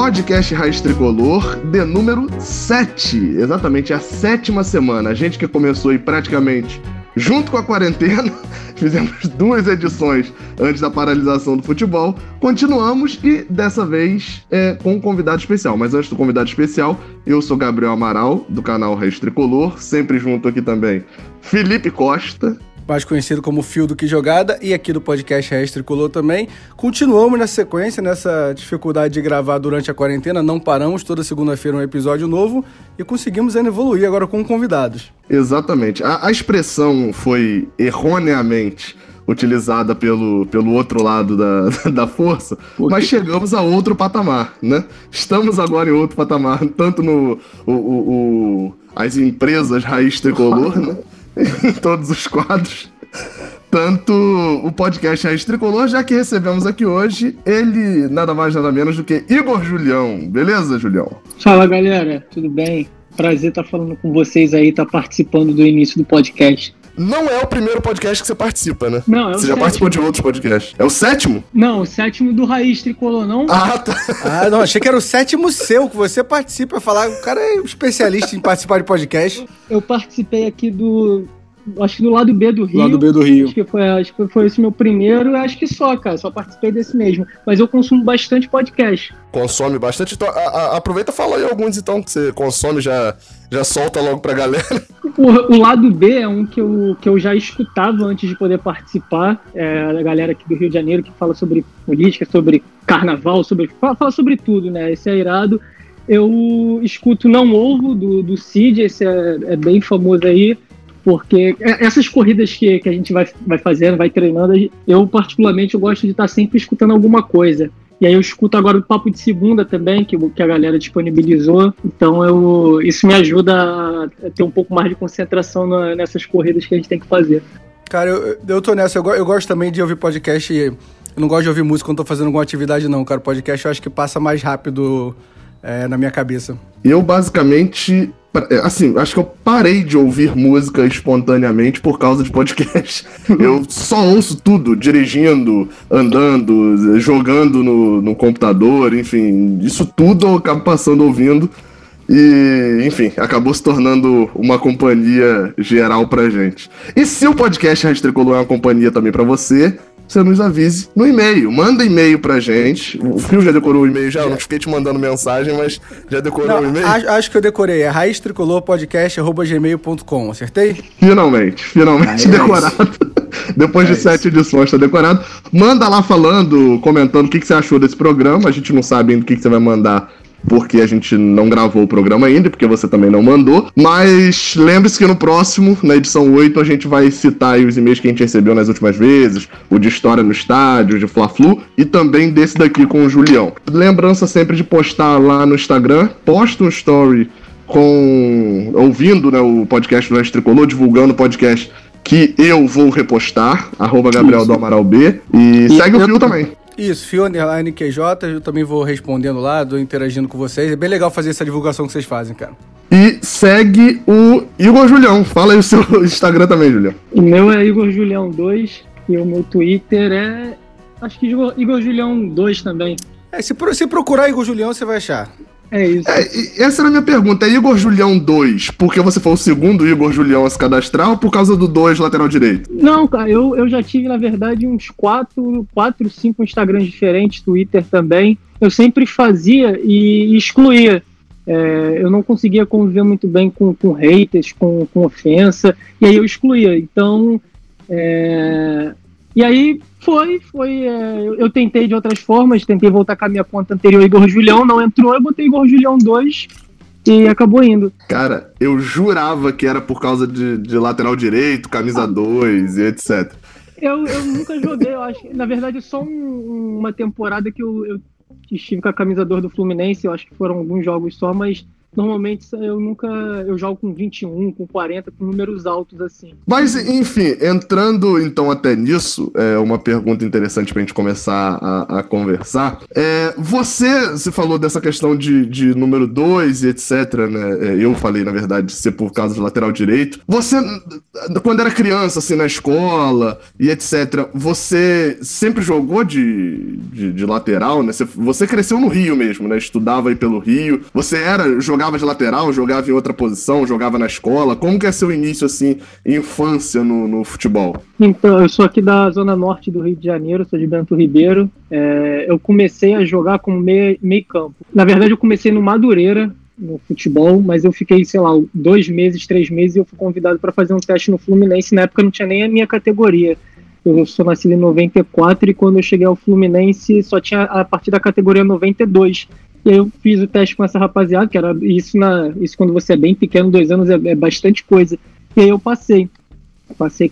Podcast Raiz Tricolor de número 7, exatamente a sétima semana. A gente que começou aí praticamente junto com a quarentena, fizemos 2 edições antes da paralisação do futebol, continuamos e dessa vez com um convidado especial. Mas antes do convidado especial, eu sou Gabriel Amaral, do canal Raiz Tricolor, sempre junto aqui também Felipe Costa, mais conhecido como Fio do Que Jogada, e aqui do podcast Raiz Tricolor também. Continuamos nessa sequência, nessa dificuldade de gravar durante a quarentena, não paramos, toda segunda-feira um episódio novo, e conseguimos ainda evoluir agora com convidados. Exatamente. A expressão foi erroneamente utilizada pelo outro lado da força, mas chegamos a outro patamar, né? Estamos agora em outro patamar, tanto no as empresas Raiz Tricolor, né? Em todos os quadros, tanto o podcast Raiz Tricolor, já que recebemos aqui hoje ele, nada mais nada menos do que Igor Julião. Beleza, Julião? Fala, galera, tudo bem? Prazer estar falando com vocês aí, estar participando do início do podcast. Não é o primeiro podcast que você participa, né? Não, é o sétimo. Você já participou de outros podcasts. É o sétimo? Não, o sétimo do Raiz Tricolor, não. Ah, tá. Ah, não, achei que era o sétimo seu, que você participa. Eu falar, o cara é um especialista em participar de podcast. Eu participei aqui do... acho que do lado B do Rio. Lado B do Rio. Acho que foi esse meu primeiro, acho que só, cara, só participei desse mesmo. Mas eu consumo bastante podcast. Consome bastante? Então, aproveita e fala aí alguns, então, que você consome, já solta logo pra galera. O lado B é um que eu já escutava antes de poder participar, da galera aqui do Rio de Janeiro, que fala sobre política, sobre carnaval, fala sobre tudo, né? Esse é irado. Eu escuto Não Ovo, do Cid, esse é bem famoso aí. Porque essas corridas que a gente vai fazendo, vai treinando, eu particularmente eu gosto de estar sempre escutando alguma coisa. E aí eu escuto agora o Papo de Segunda também, que a galera disponibilizou. Então isso me ajuda a ter um pouco mais de concentração nessas corridas que a gente tem que fazer. Cara, eu tô nessa. Eu gosto também de ouvir podcast. Eu não gosto de ouvir música quando tô fazendo alguma atividade, não, cara. Podcast eu acho que passa mais rápido na minha cabeça. Eu basicamente... assim, acho que eu parei de ouvir música espontaneamente por causa de podcast. Eu só ouço tudo, dirigindo, andando, jogando no computador, enfim. Isso tudo eu acabo passando ouvindo. E, enfim, acabou se tornando uma companhia geral pra gente. E se o podcast Raiz Tricolor é uma companhia também pra você... você nos avise no e-mail. Manda e-mail pra gente. O Fio já decorou o e-mail já? Eu não fiquei te mandando mensagem, mas já decorou o e-mail? Acho que eu decorei. É raiztricolorpodcast@gmail.com. Acertei? Finalmente aí, decorado. É depois de 7 edições, tá decorado. Manda lá falando, comentando o que você achou desse programa. A gente não sabe ainda o que você vai mandar, porque a gente não gravou o programa ainda, porque você também não mandou, mas lembre-se que no próximo, na edição 8, a gente vai citar aí os e-mails que a gente recebeu nas últimas vezes, o de História no Estádio, de Fla-Flu, e também desse daqui com o Julião. Lembrança sempre de postar lá no Instagram, posta um story ouvindo, né, o podcast do Raiz Tricolor, divulgando o podcast que eu vou repostar, @GabrielDoAmaralB, e segue o Fio também. Isso, Fio_QJ, eu também vou respondendo lá, interagindo com vocês. É bem legal fazer essa divulgação que vocês fazem, cara. E segue o Igor Julião. Fala aí o seu Instagram também, Julião. O meu é Igor Julião 2 e o meu Twitter é... acho que Igor Julião 2 também. É, se procurar Igor Julião, você vai achar. É isso. Essa era a minha pergunta. É Igor Julião 2, porque você foi o segundo Igor Julião a se cadastrar, ou por causa do 2 lateral direito? Não, cara, eu já tive, na verdade, uns 4, 5 Instagrams diferentes, Twitter também. Eu sempre fazia e excluía. Eu não conseguia conviver muito bem com haters, com ofensa, e aí eu excluía. Então... e aí eu tentei de outras formas, tentei voltar com a minha conta anterior Igor Julião, não entrou, eu botei Igor Julião 2 e acabou indo. Cara, eu jurava que era por causa de lateral direito, camisa 2 e etc. Eu nunca joguei, eu acho, na verdade só uma temporada que eu estive com a camisa 2 do Fluminense, eu acho que foram alguns jogos só, mas Normalmente eu jogo com 21, com 40, com números altos assim. Mas enfim, entrando então até nisso, uma pergunta interessante pra gente começar a conversar. Você falou dessa questão de número 2 e etc, né? Eu falei, na verdade, de ser por causa do lateral direito. Você, quando era criança, assim, na escola e etc, você sempre jogou de lateral, né? Você cresceu no Rio mesmo, né? Estudava aí pelo Rio. Jogava de lateral, jogava em outra posição, jogava na escola? Como que é seu início, assim, infância no futebol? Então, eu sou aqui da zona norte do Rio de Janeiro, sou de Bento Ribeiro. Eu comecei a jogar como meio campo. Na verdade, eu comecei no Madureira, no futebol, mas eu fiquei, sei lá, 2 meses, 3 meses, e eu fui convidado para fazer um teste no Fluminense. Na época não tinha nem a minha categoria. Eu sou nascido em 94 e quando eu cheguei ao Fluminense só tinha a partir da categoria 92. E aí eu fiz o teste com essa rapaziada, que era isso quando você é bem pequeno, 2 anos é bastante coisa. E aí eu passei.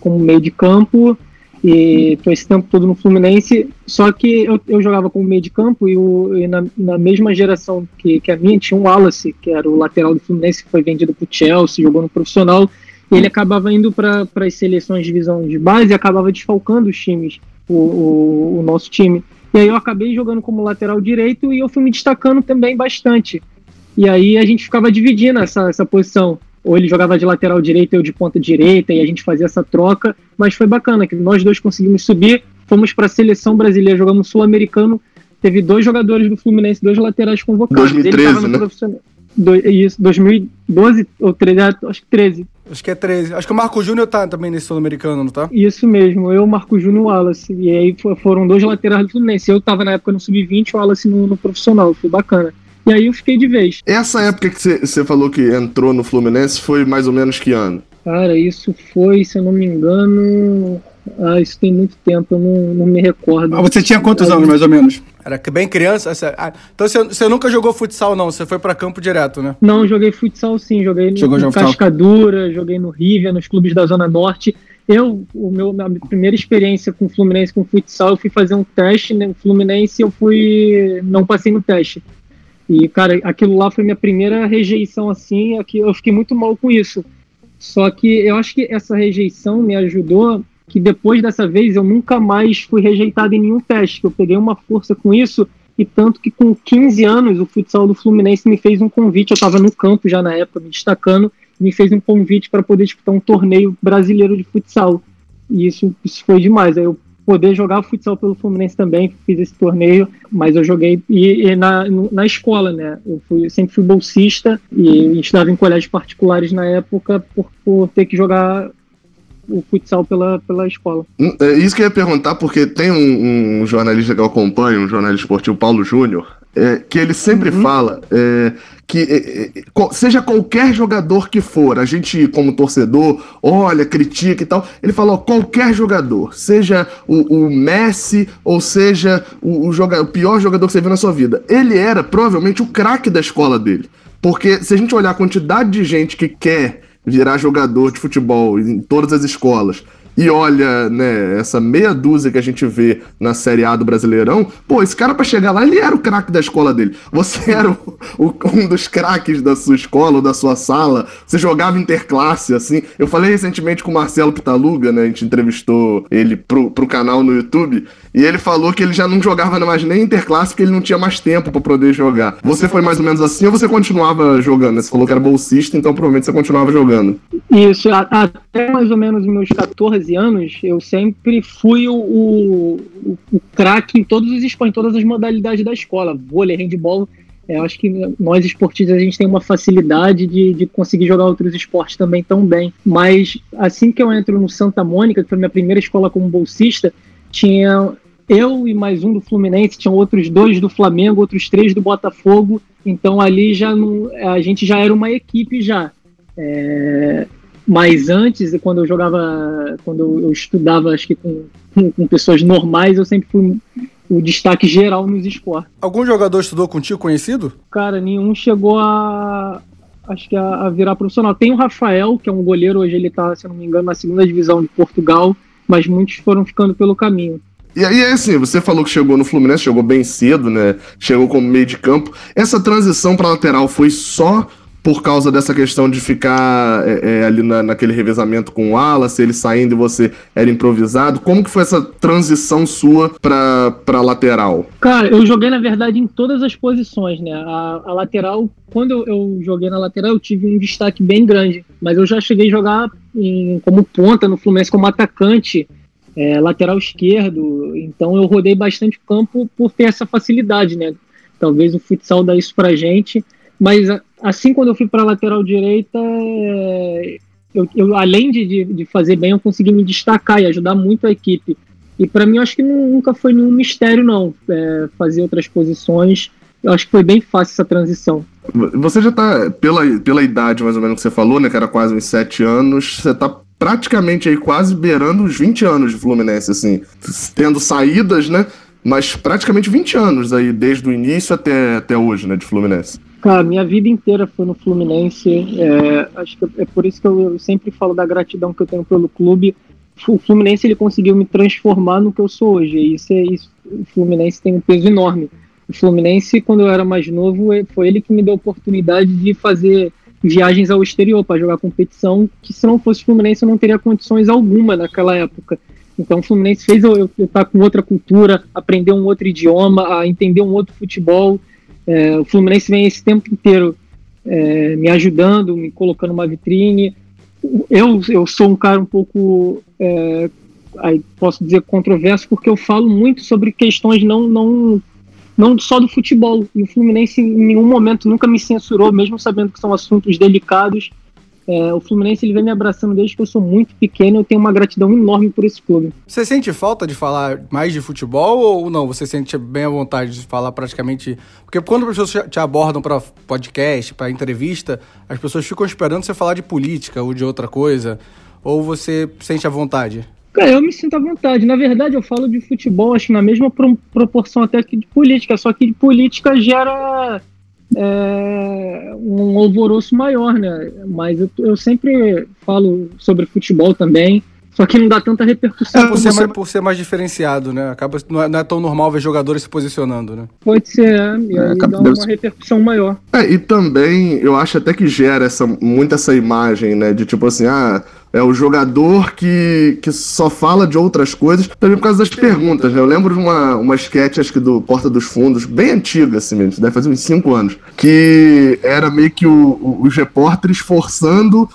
Como meio de campo e tô esse tempo todo no Fluminense. Só que eu jogava como meio de campo e na mesma geração que a minha tinha um Wallace, que era o lateral do Fluminense, que foi vendido pro Chelsea, jogou no profissional. Ele acabava indo para as seleções de divisão de base e acabava desfalcando os times, o nosso time. E aí eu acabei jogando como lateral direito e eu fui me destacando também bastante. E aí a gente ficava dividindo essa posição. Ou ele jogava de lateral direito, eu de ponta direita, e a gente fazia essa troca. Mas foi bacana, que nós dois conseguimos subir, fomos para a seleção brasileira, jogamos Sul-Americano. Teve 2 jogadores do Fluminense, 2 laterais convocados. 2013, ele estava no profissional. Isso, 2012 ou 13, acho que 13. Acho que é 13. Acho que o Marco Júnior tá também nesse Sul-Americano, não tá? Isso mesmo, eu, Marco Júnior e o Wallace. E aí foram 2 laterais do Fluminense. Eu tava na época no Sub-20, o Wallace no profissional. Foi bacana. E aí eu fiquei de vez. Essa época que você falou que entrou no Fluminense foi mais ou menos que ano? Cara, isso foi, se eu não me engano... Ah, isso tem muito tempo, eu não me recordo. Ah, você tinha quantos anos, mais ou menos? Era bem criança? Então você nunca jogou futsal, não? Você foi pra campo direto, né? Não, joguei futsal sim, joguei no Cascadura, joguei no River, nos clubes da Zona Norte. A minha primeira experiência com o Fluminense, com futsal, eu fui fazer um teste, né, no Fluminense, não passei no teste. E, cara, aquilo lá foi minha primeira rejeição, assim, eu fiquei muito mal com isso. Só que eu acho que essa rejeição me ajudou... que depois dessa vez eu nunca mais fui rejeitado em nenhum teste, eu peguei uma força com isso, e tanto que com 15 anos o futsal do Fluminense me fez um convite, eu estava no campo já na época me destacando, me fez um convite para poder disputar um torneio brasileiro de futsal, e isso foi demais, aí eu poder jogar futsal pelo Fluminense também, fiz esse torneio, mas eu joguei na escola, né, eu sempre fui bolsista, e estudava em colégios particulares na época por ter que jogar o futsal pela escola. É isso que eu ia perguntar, porque tem um jornalista que eu acompanho, um jornalista esportivo, Paulo Júnior, que ele sempre fala que seja qualquer jogador que for, a gente como torcedor olha, critica e tal, ele fala, qualquer jogador, seja o Messi ou seja o pior jogador que você viu na sua vida, ele era provavelmente o craque da escola dele, porque se a gente olhar a quantidade de gente que quer virar jogador de futebol em todas as escolas. E olha, né, essa meia dúzia que a gente vê na Série A do Brasileirão, pô, esse cara pra chegar lá, ele era o craque da escola dele. Você era um dos craques da sua escola ou da sua sala, você jogava interclasse, assim. Eu falei recentemente com o Marcelo Pitaluga, né, a gente entrevistou ele pro canal no YouTube, e ele falou que ele já não jogava mais nem interclasse porque ele não tinha mais tempo pra poder jogar. Você foi mais ou menos assim ou você continuava jogando? Você falou que era bolsista, então provavelmente você continuava jogando. Isso, até mais ou menos meus 14 anos, eu sempre fui o craque em todos os esportes, em todas as modalidades da escola, vôlei, handball, acho que nós esportistas a gente tem uma facilidade de conseguir jogar outros esportes também tão bem, mas assim que eu entro no Santa Mônica, que foi minha primeira escola como bolsista, tinha eu e mais um do Fluminense, tinham outros 2 do Flamengo, outros 3 do Botafogo, então ali a gente já era uma equipe já, mas antes, quando eu estudava, acho que com pessoas normais, eu sempre fui o destaque geral nos esportes. Algum jogador estudou contigo, conhecido? Cara, nenhum chegou a virar profissional. Tem o Rafael, que é um goleiro, hoje ele tá, se eu não me engano, na 2ª divisão de Portugal, mas muitos foram ficando pelo caminho. E aí, assim, você falou que chegou no Fluminense, chegou bem cedo, né? Chegou como meio de campo. Essa transição pra lateral foi só por causa dessa questão de ficar ali naquele revezamento com o Alas, ele saindo e você era improvisado. Como que foi essa transição sua pra lateral? Cara, eu joguei, na verdade, em todas as posições, né? A lateral, quando eu joguei na lateral, eu tive um destaque bem grande. Mas eu já cheguei a jogar como ponta no Fluminense, como atacante, lateral esquerdo. Então eu rodei bastante o campo por ter essa facilidade, né? Talvez o futsal dá isso pra gente. Mas assim, quando eu fui para a lateral direita, eu, além de fazer bem, eu consegui me destacar e ajudar muito a equipe. E para mim, eu acho que nunca foi nenhum mistério, não. Fazer outras posições, eu acho que foi bem fácil essa transição. Você já está, pela idade mais ou menos que você falou, né, que era quase uns 7 anos, você está praticamente aí quase beirando os 20 anos de Fluminense, assim, tendo saídas, né? Mas praticamente 20 anos aí, desde o início até hoje, né, de Fluminense. Cara, minha vida inteira foi no Fluminense. Acho que é por isso que eu sempre falo da gratidão que eu tenho pelo clube. O Fluminense, ele conseguiu me transformar no que eu sou hoje. E isso, o Fluminense tem um peso enorme. O Fluminense, quando eu era mais novo, foi ele que me deu a oportunidade de fazer viagens ao exterior para jogar competição, que se não fosse o Fluminense eu não teria condições alguma naquela época. Então o Fluminense fez eu estar com outra cultura, aprender um outro idioma, a entender um outro futebol. O Fluminense vem esse tempo inteiro me ajudando, me colocando uma vitrine. Eu sou um cara um pouco, posso dizer, controverso, porque eu falo muito sobre questões não só do futebol. E o Fluminense em nenhum momento nunca me censurou, mesmo sabendo que são assuntos delicados. O Fluminense, ele vem me abraçando desde que eu sou muito pequeno. Eu tenho uma gratidão enorme por esse clube. Você sente falta de falar mais de futebol ou não? Você sente bem à vontade de falar praticamente? Porque quando as pessoas te abordam para podcast, para entrevista, as pessoas ficam esperando você falar de política ou de outra coisa. Ou você sente à vontade? Cara, eu me sinto à vontade. Na verdade, eu falo de futebol, acho que na mesma proporção até que de política. Só que de política gera... um alvoroço maior, né? Mas eu sempre falo sobre futebol também, só que não dá tanta repercussão. Por ser mais diferenciado, né? Acaba, não é tão normal ver jogadores se posicionando, né? Pode ser, e aí dá uma repercussão maior. E também eu acho até que gera muito essa imagem, né? De tipo assim, é o jogador que só fala de outras coisas, também por causa das perguntas, né? Eu lembro de uma sketch, acho que do Porta dos Fundos, bem antiga, assim mesmo, deve fazer uns 5 anos, que era meio que os repórteres forçando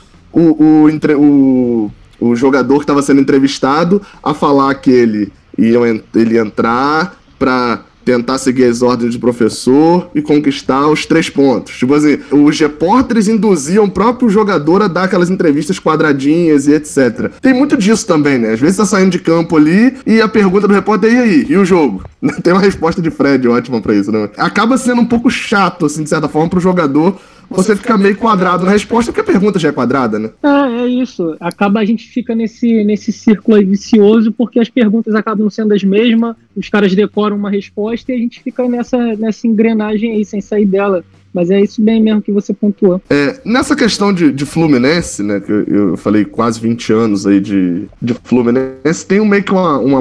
o jogador que estava sendo entrevistado a falar que ele ia entrar para tentar seguir as ordens do professor e conquistar os 3 pontos. Tipo assim, os repórteres induziam o próprio jogador a dar aquelas entrevistas quadradinhas e etc. Tem muito disso também, né? Às vezes tá saindo de campo ali e a pergunta do repórter é: e aí? E o jogo? Tem uma resposta de Fred ótima pra isso, né? Acaba sendo um pouco chato, assim, de certa forma, pro jogador. Você fica meio quadrado na resposta, porque a pergunta já é quadrada, né? É isso. Acaba, a gente fica nesse círculo aí vicioso, porque as perguntas acabam sendo as mesmas, os caras decoram uma resposta e a gente fica nessa engrenagem aí, sem sair dela. Mas é isso bem mesmo que você pontuou. Nessa questão de Fluminense, né, que eu falei quase 20 anos aí de Fluminense, tem meio que eu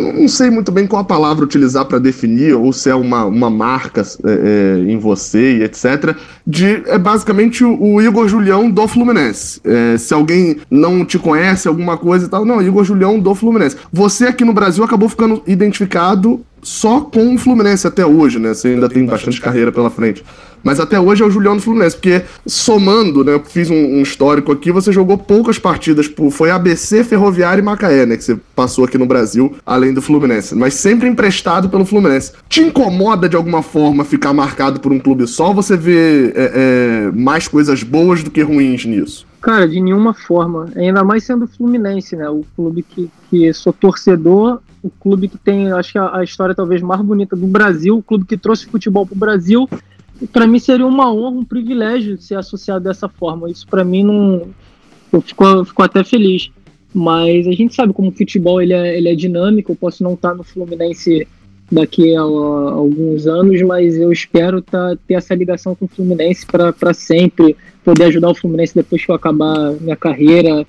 não sei muito bem qual a palavra utilizar para definir, ou se é uma marca em você e etc. Basicamente o Igor Julião do Fluminense. Se alguém não te conhece, alguma coisa e tal, não, Igor Julião do Fluminense. Você aqui no Brasil acabou ficando identificado só com o Fluminense até hoje, né? Você ainda tem bastante carreira pela frente. Mas até hoje é o Julião do Fluminense, porque somando, né, eu fiz um histórico aqui, você jogou poucas partidas, foi ABC, Ferroviária e Macaé, né, que você passou aqui no Brasil, além do Fluminense, mas sempre emprestado pelo Fluminense. Te incomoda de alguma forma ficar marcado por um clube só, ou você vê mais coisas boas do que ruins nisso? Cara, de nenhuma forma, ainda mais sendo o Fluminense, né, o clube que sou torcedor, o clube que tem, acho que a história talvez mais bonita do Brasil, o clube que trouxe futebol pro Brasil. Para mim seria uma honra, um privilégio ser associado dessa forma. Isso para mim não... Eu fico até feliz. Mas a gente sabe como o futebol ele é dinâmico. Eu posso não estar no Fluminense daqui a alguns anos, mas eu espero ter essa ligação com o Fluminense para sempre. Poder ajudar o Fluminense depois que eu acabar minha carreira.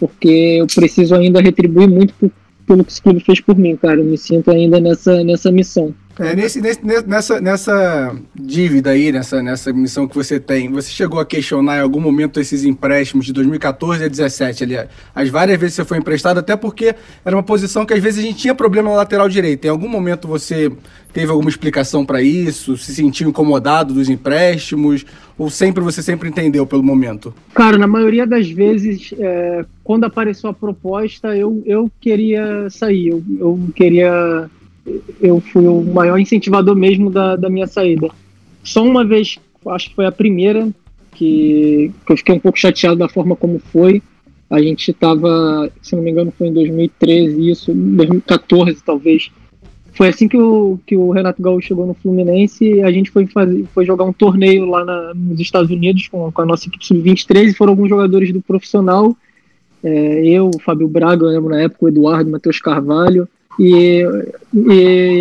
Porque eu preciso ainda retribuir muito pelo que esse clube fez por mim, cara. Eu me sinto ainda nessa missão. Nessa dívida aí, nessa missão que você tem, você chegou a questionar em algum momento esses empréstimos de 2014 a 2017, aliás, as várias vezes que você foi emprestado, até porque era uma posição que às vezes a gente tinha problema na lateral direita. Em algum momento você teve alguma explicação para isso? Se sentiu incomodado dos empréstimos? Ou você sempre entendeu pelo momento? Cara, na maioria das vezes, quando apareceu a proposta, eu queria sair, eu queria... Eu fui o maior incentivador mesmo da minha saída. Só uma vez, acho que foi a primeira, que eu fiquei um pouco chateado da forma como foi. A gente estava, se não me engano, foi em 2013, isso, 2014 talvez. Foi assim que o Renato Gaúcho chegou no Fluminense e a gente foi jogar um torneio lá nos Estados Unidos com a nossa equipe sub-23 e foram alguns jogadores do profissional. Eu, o Fábio Braga, eu lembro na época, o Eduardo, o Matheus Carvalho. E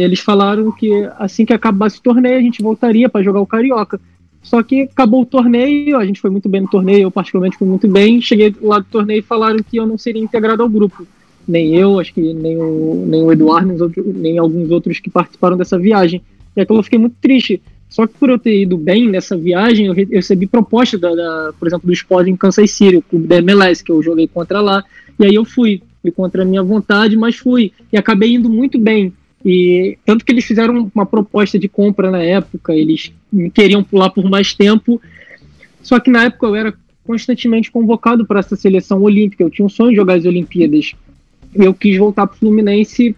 eles falaram que assim que acabasse o torneio a gente voltaria para jogar o Carioca. Só que acabou o torneio, a gente foi muito bem no torneio, eu particularmente fui muito bem. Cheguei lá do torneio e falaram que eu não seria integrado ao grupo. Nem eu, acho que nem o Eduardo, nem alguns outros que participaram dessa viagem. E aquilo eu fiquei muito triste. Só que por eu ter ido bem nessa viagem, eu recebi proposta, por exemplo, do Sporting Kansas City, o clube da MLS, que eu joguei contra lá. E aí eu fui. Contra a minha vontade, mas fui e acabei indo muito bem, e tanto que eles fizeram uma proposta de compra na época, eles me queriam pular por mais tempo, só que na época eu era constantemente convocado para essa seleção olímpica, eu tinha um sonho de jogar as Olimpíadas, eu quis voltar para o Fluminense,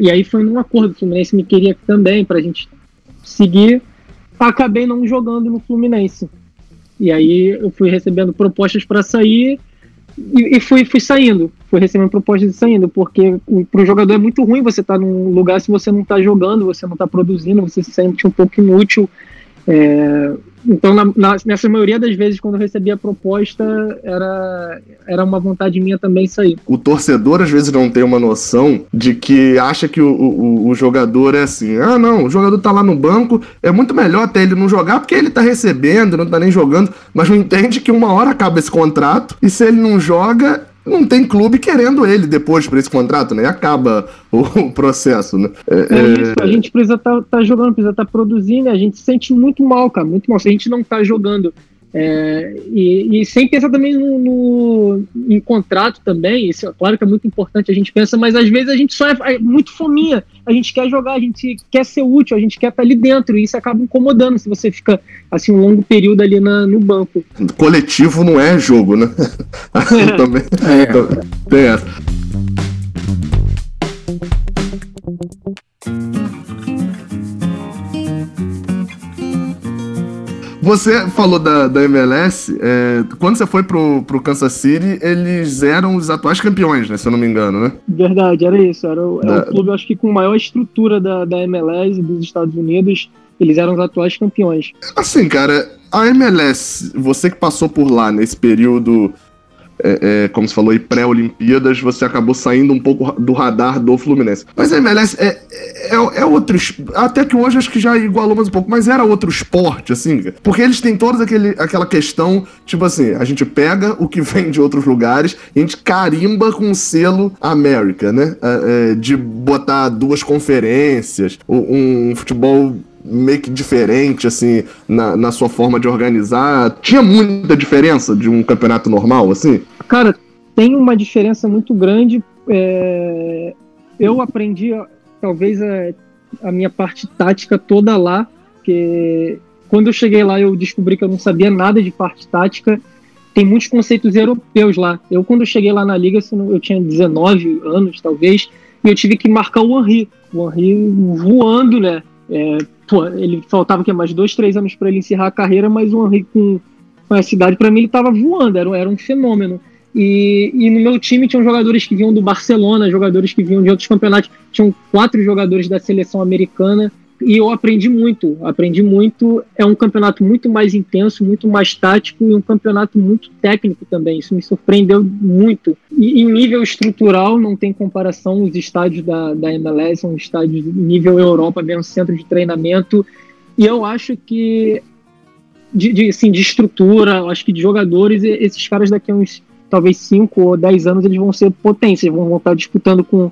e aí foi num acordo, o Fluminense me queria também para a gente seguir, acabei não jogando no Fluminense, e aí eu fui recebendo propostas para sair, e fui saindo, fui recebendo propostas de saindo, porque para o jogador é muito ruim você estar num lugar se você não está jogando, você não está produzindo, você se sente um pouco inútil. Então, nessa maioria das vezes, quando eu recebia a proposta, era uma vontade minha também sair. O torcedor, às vezes, não tem uma noção de que acha que o jogador é assim, ah, não, o jogador tá lá no banco, é muito melhor até ele não jogar, porque ele tá recebendo, não tá nem jogando, mas não entende que uma hora acaba esse contrato, e se ele não joga... Não tem clube querendo ele depois para esse contrato, né? Acaba o processo, né? Isso, a gente precisa tá jogando, precisa estar produzindo, a gente se sente muito mal, cara, muito mal. Se a gente não tá jogando, e sem pensar também em contrato também, isso é claro que é muito importante, a gente pensa, mas às vezes a gente só é muito fominha, a gente quer jogar, a gente quer ser útil, a gente quer estar ali dentro, e isso acaba incomodando se você fica assim um longo período ali no banco. Coletivo não é jogo, né? Também tem essa. Você falou da MLS, quando você foi pro Kansas City, eles eram os atuais campeões, né, se eu não me engano, né? Verdade, era isso, era o clube, acho que com maior estrutura da MLS dos Estados Unidos, eles eram os atuais campeões. Assim, cara, a MLS, você que passou por lá nesse período, como você falou aí, pré-Olimpíadas, você acabou saindo um pouco do radar do Fluminense. Mas a MLS é outro... Até que hoje acho que já igualou mais um pouco, mas era outro esporte, assim, cara. Porque eles têm toda aquela questão, tipo assim, a gente pega o que vem de outros lugares, a gente carimba com o selo América, né? De botar duas conferências, um futebol... meio que diferente, assim, na sua forma de organizar. Tinha muita diferença de um campeonato normal, assim? Cara, tem uma diferença muito grande. Eu aprendi, talvez, a minha parte tática toda lá, porque quando eu cheguei lá eu descobri que eu não sabia nada de parte tática. Tem muitos conceitos europeus lá. Eu, quando eu cheguei lá na Liga, eu tinha 19 anos, talvez, e eu tive que marcar o Henry. O Henry voando, né? Ele faltava que mais 2-3 anos para ele encerrar a carreira, mas o Henry com essa idade, para mim, ele estava voando, era um fenômeno. E no meu time tinham jogadores que vinham do Barcelona, jogadores que vinham de outros campeonatos, tinham 4 jogadores da seleção americana, e eu aprendi muito. É um campeonato muito mais intenso, muito mais tático, e um campeonato muito técnico também, isso me surpreendeu muito. E em nível estrutural não tem comparação, os estádios da MLS são estádios nível Europa, mesmo centro de treinamento, e eu acho que de estrutura, eu acho que de jogadores, esses caras daqui a uns talvez 5 ou 10 anos eles vão ser potência, eles vão estar disputando com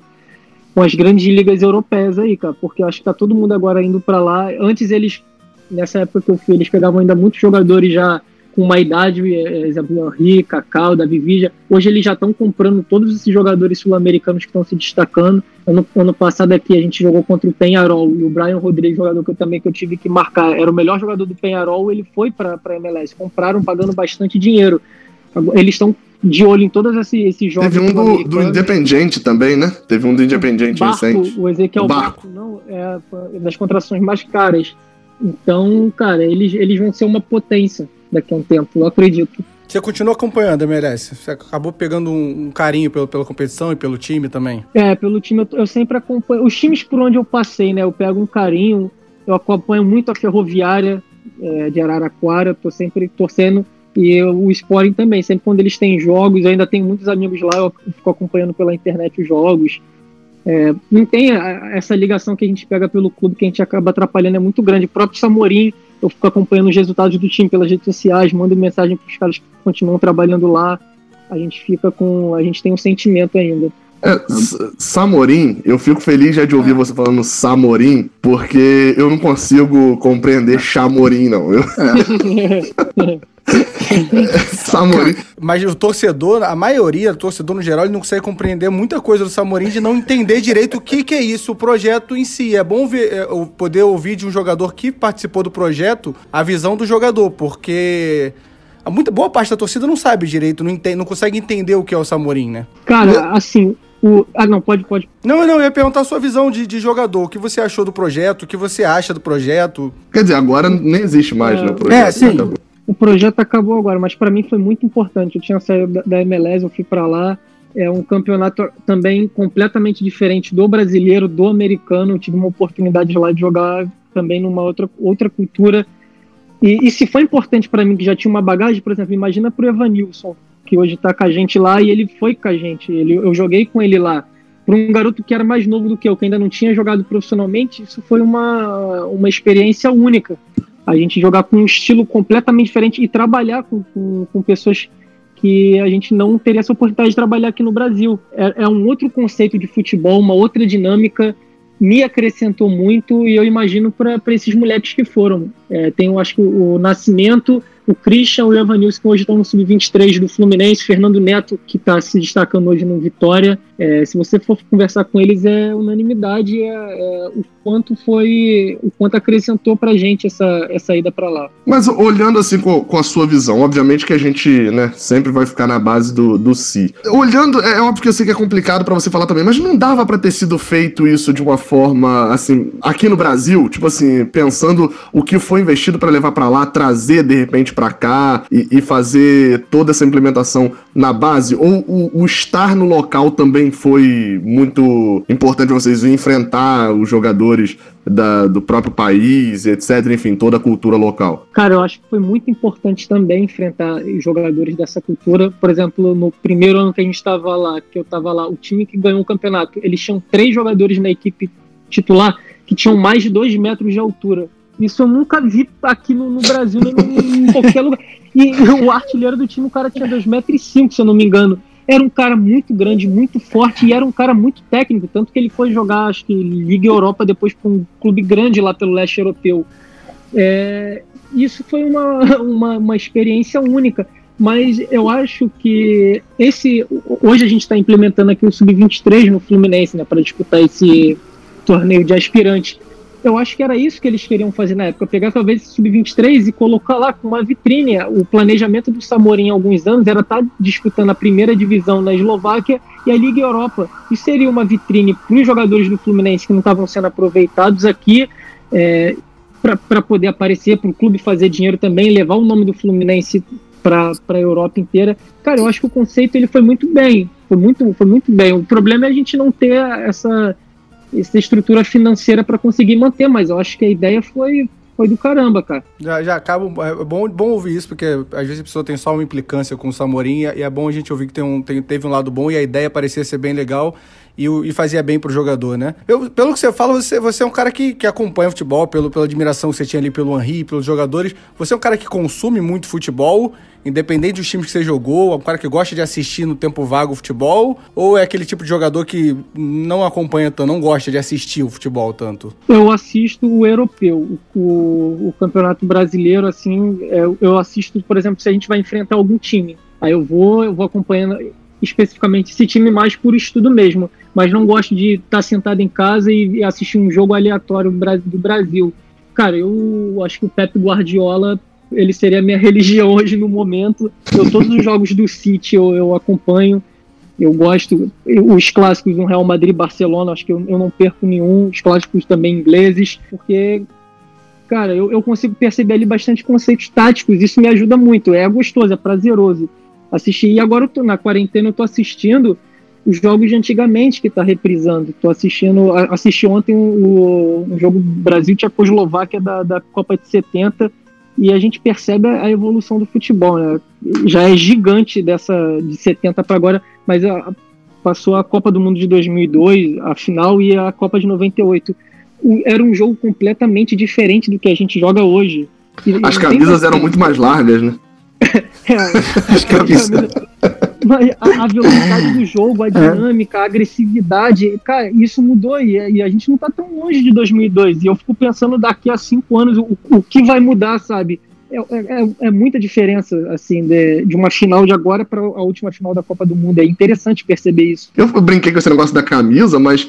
com as grandes ligas europeias aí, cara, porque eu acho que tá todo mundo agora indo pra lá. Antes eles, nessa época que eu fui, eles pegavam ainda muitos jogadores já com uma idade, exemplo, Henry, Kaká, Davi Villa. Hoje eles já estão comprando todos esses jogadores sul-americanos que estão se destacando. Ano passado aqui a gente jogou contra o Peñarol e o Brian Rodrigues, jogador que eu também que eu tive que marcar, era o melhor jogador do Peñarol, ele foi para a MLS, compraram pagando bastante dinheiro. Eles estão de olho em todos esses jogos. Teve um do Independiente também, né? Teve um do Independiente recente. O Ezequiel Barco, não, é das contratações mais caras. Então, cara, eles vão ser uma potência daqui a um tempo, eu acredito. Você continua acompanhando a MLS? Você acabou pegando um carinho pela competição e pelo time também? É, pelo time eu sempre acompanho. Os times por onde eu passei, né? Eu pego um carinho, eu acompanho muito a Ferroviária de Araraquara, tô sempre torcendo, e o Sporting também, sempre quando eles têm jogos, eu ainda tenho muitos amigos lá, eu fico acompanhando pela internet os jogos. Não tem essa ligação que a gente pega pelo clube, que a gente acaba atrapalhando, é muito grande. O próprio Samorim, eu fico acompanhando os resultados do time pelas redes sociais, mando mensagem para os caras que continuam trabalhando lá. A gente tem um sentimento ainda. Samorim, eu fico feliz já de ouvir você falando Samorim, porque eu não consigo compreender Chamorim, não. Samorim. Mas o torcedor, a maioria do torcedor no geral, ele não consegue compreender muita coisa do Samorim, de não entender direito o que é isso, o projeto em si. É bom poder ouvir de um jogador que participou do projeto a visão do jogador, porque a boa parte da torcida não sabe direito, não consegue entender o que é o Samorim, né? Cara, assim... pode. Não, eu ia perguntar a sua visão de jogador. O que você achou do projeto? O que você acha do projeto? Quer dizer, agora nem existe mais, né? O projeto sim. O projeto acabou agora, mas para mim foi muito importante. Eu tinha saído da MLS, eu fui para lá. É um campeonato também completamente diferente do brasileiro, do americano. Eu tive uma oportunidade lá de jogar também numa outra cultura. E se foi importante para mim, que já tinha uma bagagem, por exemplo, imagina pro Evanilson, que hoje tá com a gente lá, e ele foi com a gente. Eu joguei com ele lá. Para um garoto que era mais novo do que eu, que ainda não tinha jogado profissionalmente, isso foi uma experiência única. A gente jogar com um estilo completamente diferente e trabalhar com pessoas que a gente não teria essa oportunidade de trabalhar aqui no Brasil. É um outro conceito de futebol, uma outra dinâmica, me acrescentou muito, e eu imagino para esses moleques que foram. Tem, eu acho que o Nascimento, o Christian, o Evanilson, que hoje estão no Sub-23 do Fluminense, Fernando Neto, que está se destacando hoje no Vitória. Se você for conversar com eles, é unanimidade o quanto acrescentou pra gente essa ida pra lá. Mas olhando assim com a sua visão, obviamente que a gente, né, sempre vai ficar na base do si. Olhando, é óbvio que eu sei que é complicado pra você falar também, mas não dava pra ter sido feito isso de uma forma, assim, aqui no Brasil, tipo assim, pensando o que foi investido pra levar pra lá, trazer de repente pra cá e fazer toda essa implementação na base, ou o estar no local também foi muito importante pra vocês enfrentar os jogadores do próprio país, etc, enfim, toda a cultura local? Cara, eu acho que foi muito importante também enfrentar jogadores dessa cultura. Por exemplo, no primeiro ano que a gente estava lá, o time que ganhou o campeonato, eles tinham 3 jogadores na equipe titular que tinham mais de 2 metros de altura. Isso eu nunca vi aqui no Brasil, nem em qualquer lugar. E o artilheiro do time, o cara tinha 2,05 metros, se eu não me engano. Era um cara muito grande, muito forte, e era um cara muito técnico, tanto que ele foi jogar, acho que Liga Europa, depois para um clube grande lá pelo leste europeu. Isso foi uma experiência única, mas eu acho que hoje a gente está implementando aqui o Sub-23 no Fluminense, né, para disputar esse torneio de aspirante. Eu acho que era isso que eles queriam fazer na época, pegar talvez esse Sub-23 e colocar lá com uma vitrine. O planejamento do Samorim há alguns anos era estar disputando a primeira divisão na Eslováquia e a Liga Europa. Isso seria uma vitrine para os jogadores do Fluminense que não estavam sendo aproveitados aqui, para poder aparecer, para o clube fazer dinheiro também, levar o nome do Fluminense para a Europa inteira. Cara, eu acho que o conceito ele foi muito bem, foi muito bem. O problema é a gente não ter essa estrutura financeira para conseguir manter, mas eu acho que a ideia foi do caramba, cara. Já acaba, é bom ouvir isso, porque às vezes a pessoa tem só uma implicância com o Samorim, e é bom a gente ouvir que teve um lado bom e a ideia parecia ser bem legal, e fazia bem pro jogador, né? Pelo que você fala, você é um cara que acompanha futebol, pela admiração que você tinha ali pelo Henry, pelos jogadores. Você é um cara que consome muito futebol, independente dos times que você jogou, é um cara que gosta de assistir no tempo vago o futebol, ou é aquele tipo de jogador que não acompanha tanto, não gosta de assistir o futebol tanto? Eu assisto o europeu, o campeonato brasileiro, assim, eu assisto, por exemplo, se a gente vai enfrentar algum time, aí eu vou acompanhando especificamente esse time mais por estudo mesmo, mas não gosto de estar sentado em casa e assistir um jogo aleatório do Brasil. Cara, eu acho que o Pep Guardiola, ele seria a minha religião hoje no momento. Todos os jogos do City eu acompanho, eu gosto, os clássicos do Real Madrid e Barcelona, acho que eu não perco nenhum, os clássicos também ingleses, porque, cara, eu consigo perceber ali bastante conceitos táticos, isso me ajuda muito, é gostoso, é prazeroso assistir. E agora na quarentena eu tô assistindo os jogos de antigamente que tá reprisando. Assisti ontem um jogo Brasil-Tchecoslováquia da Copa de 70, e a gente percebe a evolução do futebol, né? Já é gigante de 70 para agora, mas passou a Copa do Mundo de 2002, a final, e a Copa de 98. Era um jogo completamente diferente do que a gente joga hoje. As camisas eram muito mais largas, né? A velocidade do jogo, a dinâmica, a agressividade, cara, isso mudou, e a gente não tá tão longe de 2002, e eu fico pensando daqui a 5 anos o que vai mudar, sabe? É muita diferença, assim, de uma final de agora para a última final da Copa do Mundo. É interessante perceber isso. Eu brinquei com esse negócio da camisa, mas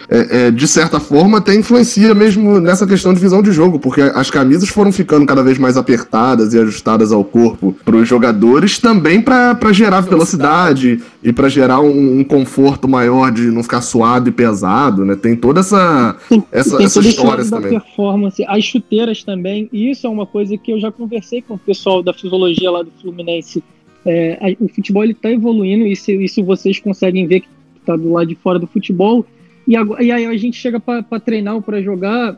de certa forma até influencia mesmo nessa questão de visão de jogo, porque as camisas foram ficando cada vez mais apertadas e ajustadas ao corpo para os jogadores, também para gerar velocidade e para gerar um conforto maior de não ficar suado e pesado, né? Tem toda essa história também. Da performance, as chuteiras também, e isso é uma coisa que eu já conversei com o pessoal da fisiologia lá do Fluminense. O futebol está evoluindo, e isso vocês conseguem ver que está do lado de fora do futebol, e aí a gente chega para treinar ou para jogar,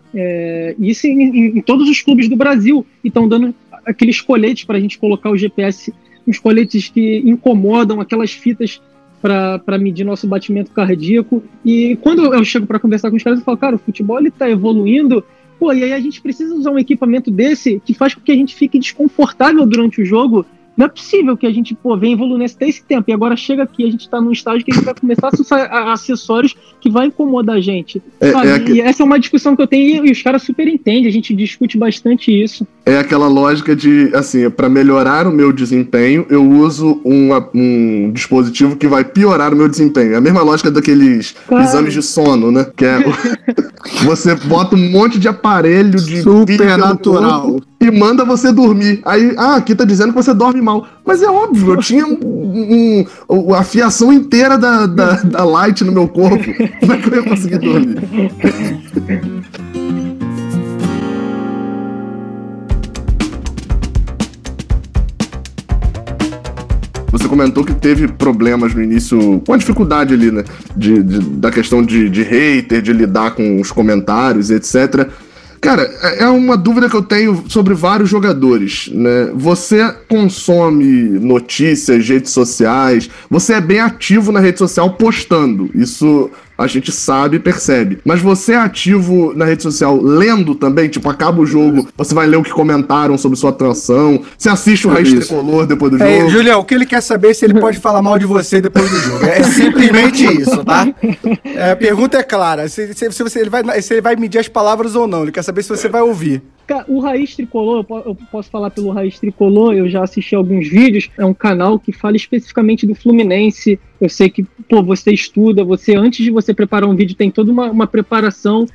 isso em todos os clubes do Brasil, e estão dando aqueles coletes para a gente colocar o GPS, uns coletes que incomodam, aquelas fitas para medir nosso batimento cardíaco. E quando eu chego para conversar com os caras, eu falo, cara, o futebol está evoluindo. Pô, e aí a gente precisa usar um equipamento desse que faz com que a gente fique desconfortável durante o jogo. Não é possível que a gente, venha evoluindo até esse tempo. E agora chega aqui, a gente tá num estágio que a gente vai começar a acessar acessórios que vai incomodar a gente. Sabe? E essa é uma discussão que eu tenho, e os caras super entendem, a gente discute bastante isso. É aquela lógica de, assim, para melhorar o meu desempenho, eu uso um dispositivo que vai piorar o meu desempenho. É a mesma lógica daqueles exames de sono, né? Que é você bota um monte de aparelho de supernatural e manda você dormir. Aí, aqui tá dizendo que você dorme mal. Mas é óbvio, eu tinha a fiação inteira da light no meu corpo. Como é que eu ia conseguir dormir? Você comentou que teve problemas no início, com a dificuldade ali, né? Da questão de hater, de lidar com os comentários, etc. Cara, é uma dúvida que eu tenho sobre vários jogadores, né? Você consome notícias, redes sociais, você é bem ativo na rede social postando, isso a gente sabe e percebe. Mas você é ativo na rede social lendo também? Tipo, acaba o jogo, você vai ler o que comentaram sobre sua atuação, você assiste o Raiz Tricolor depois do jogo. Julião, o que ele quer saber é se ele pode falar mal de você depois do jogo. É simplesmente isso, tá? A pergunta é clara, se ele vai medir as palavras ou não, ele quer saber se você vai ouvir. Cara, o Raiz Tricolor, eu posso falar pelo Raiz Tricolor, eu já assisti alguns vídeos, é um canal que fala especificamente do Fluminense. Eu sei que, você estuda, antes de você preparar um vídeo tem toda uma preparação.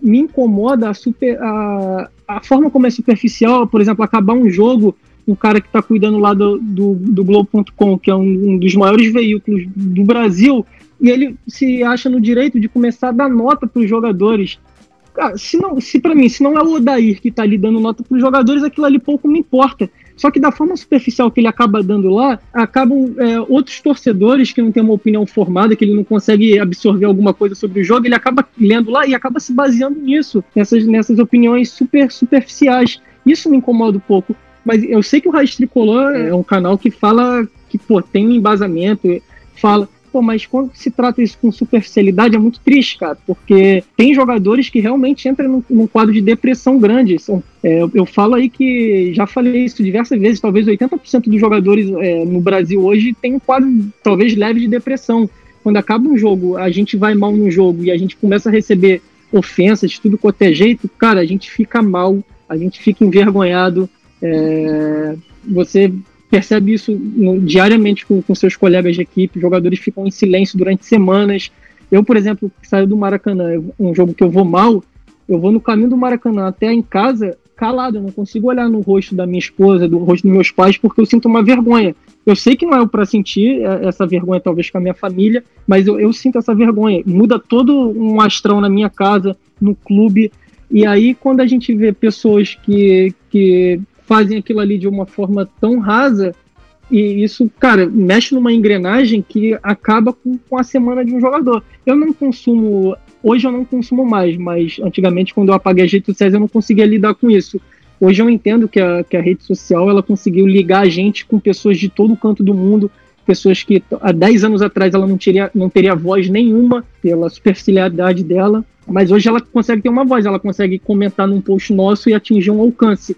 Me incomoda a forma como é superficial. Por exemplo, acabar um jogo, o cara que tá cuidando lá do Globo.com, que é um dos maiores veículos do Brasil, e ele se acha no direito de começar a dar nota para os jogadores. Cara, se pra mim não é o Odair que tá ali dando nota pros jogadores, aquilo ali pouco me importa. Só que da forma superficial que ele acaba dando lá, acabam outros torcedores que não tem uma opinião formada, que ele não consegue absorver alguma coisa sobre o jogo, ele acaba lendo lá e acaba se baseando nisso, nessas opiniões super superficiais. Isso me incomoda um pouco. Mas eu sei que o Raiz Tricolor é um canal que fala que tem um embasamento, fala... pô, mas quando se trata isso com superficialidade é muito triste, cara, porque tem jogadores que realmente entram num quadro de depressão grande. Eu falo aí que, já falei isso diversas vezes, talvez 80% dos jogadores no Brasil hoje tem um quadro talvez leve de depressão. Quando acaba um jogo, a gente vai mal num jogo e a gente começa a receber ofensas, tudo quanto é jeito, cara, a gente fica mal, a gente fica envergonhado, você percebe isso diariamente com seus colegas de equipe, jogadores ficam em silêncio durante semanas. Eu, por exemplo, saio do Maracanã, um jogo que eu vou mal, eu vou no caminho do Maracanã até em casa, calado, eu não consigo olhar no rosto da minha esposa, do rosto dos meus pais, porque eu sinto uma vergonha. Eu sei que não é para sentir essa vergonha, talvez, com a minha família, mas eu sinto essa vergonha. Muda todo um astral na minha casa, no clube, e aí quando a gente vê pessoas que fazem aquilo ali de uma forma tão rasa, e isso, cara, mexe numa engrenagem que acaba com a semana de um jogador. Eu não consumo... Hoje eu não consumo mais, mas antigamente quando eu apaguei as redes sociais eu não conseguia lidar com isso. Hoje eu entendo que a rede social ela conseguiu ligar a gente com pessoas de todo canto do mundo, pessoas que há 10 anos atrás ela não teria voz nenhuma pela superficialidade dela, mas hoje ela consegue ter uma voz, ela consegue comentar num post nosso e atingir um alcance.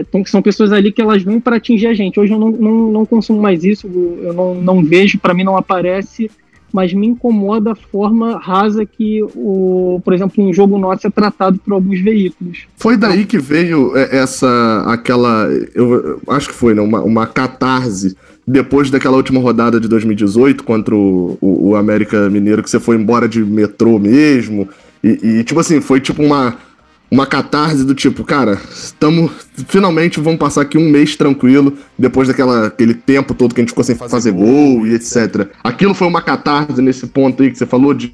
Então são pessoas ali que elas vêm para atingir a gente. Hoje eu não consumo mais isso, eu não vejo, para mim não aparece, mas me incomoda a forma rasa que, por exemplo, um jogo nosso é tratado por alguns veículos. Foi daí que veio eu acho que foi, né, uma catarse, depois daquela última rodada de 2018 contra o América Mineiro, que você foi embora de metrô mesmo, e tipo assim, foi tipo uma catarse do tipo, cara, finalmente vamos passar aqui um mês tranquilo, depois daquele tempo todo que a gente ficou sem fazer gol e etc. Aquilo foi uma catarse nesse ponto aí que você falou de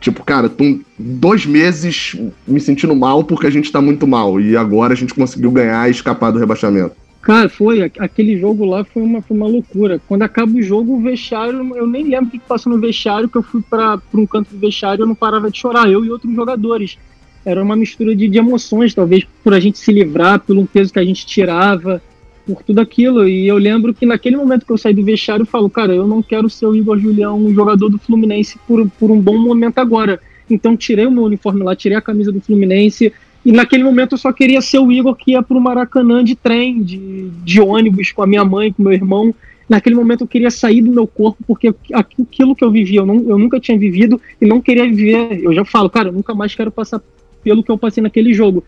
tipo, cara, tô 2 meses me sentindo mal porque a gente tá muito mal, e agora a gente conseguiu ganhar e escapar do rebaixamento. Cara, aquele jogo lá foi uma loucura. Quando acaba o jogo, o vestiário, eu nem lembro o que passou no vestiário, que eu fui pra um canto do vestiário e eu não parava de chorar, eu e outros jogadores. Era uma mistura de emoções, talvez, por a gente se livrar, pelo um peso que a gente tirava, por tudo aquilo. E eu lembro que naquele momento que eu saí do vestiário, eu falo, cara, eu não quero ser o Igor Julião, um jogador do Fluminense, por um bom momento agora. Então tirei o meu uniforme lá, tirei a camisa do Fluminense, e naquele momento eu só queria ser o Igor que ia pro Maracanã de trem, de ônibus, com a minha mãe, com meu irmão. Naquele momento eu queria sair do meu corpo, porque aquilo que eu vivia, eu nunca tinha vivido e não queria viver. Eu já falo, cara, eu nunca mais quero passar pelo que eu passei naquele jogo.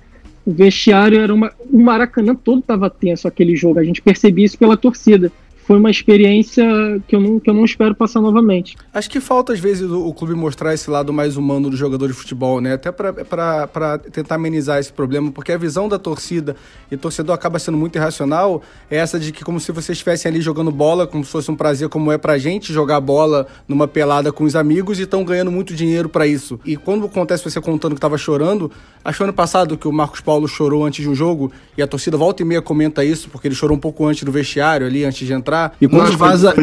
O vestiário era o Maracanã todo estava tenso aquele jogo, a gente percebia isso pela torcida. Foi uma experiência que eu não espero passar novamente. Acho que falta, às vezes, o clube mostrar esse lado mais humano do jogador de futebol, né? Até para tentar amenizar esse problema, porque a visão da torcida e torcedor acaba sendo muito irracional, é essa de que como se vocês estivessem ali jogando bola, como se fosse um prazer, como é pra gente jogar bola numa pelada com os amigos, e estão ganhando muito dinheiro pra isso. E quando acontece você contando que tava chorando, acho ano passado que o Marcos Paulo chorou antes de um jogo, e a torcida volta e meia comenta isso, porque ele chorou um pouco antes do vestiário ali, antes de entrar. E quando vaza.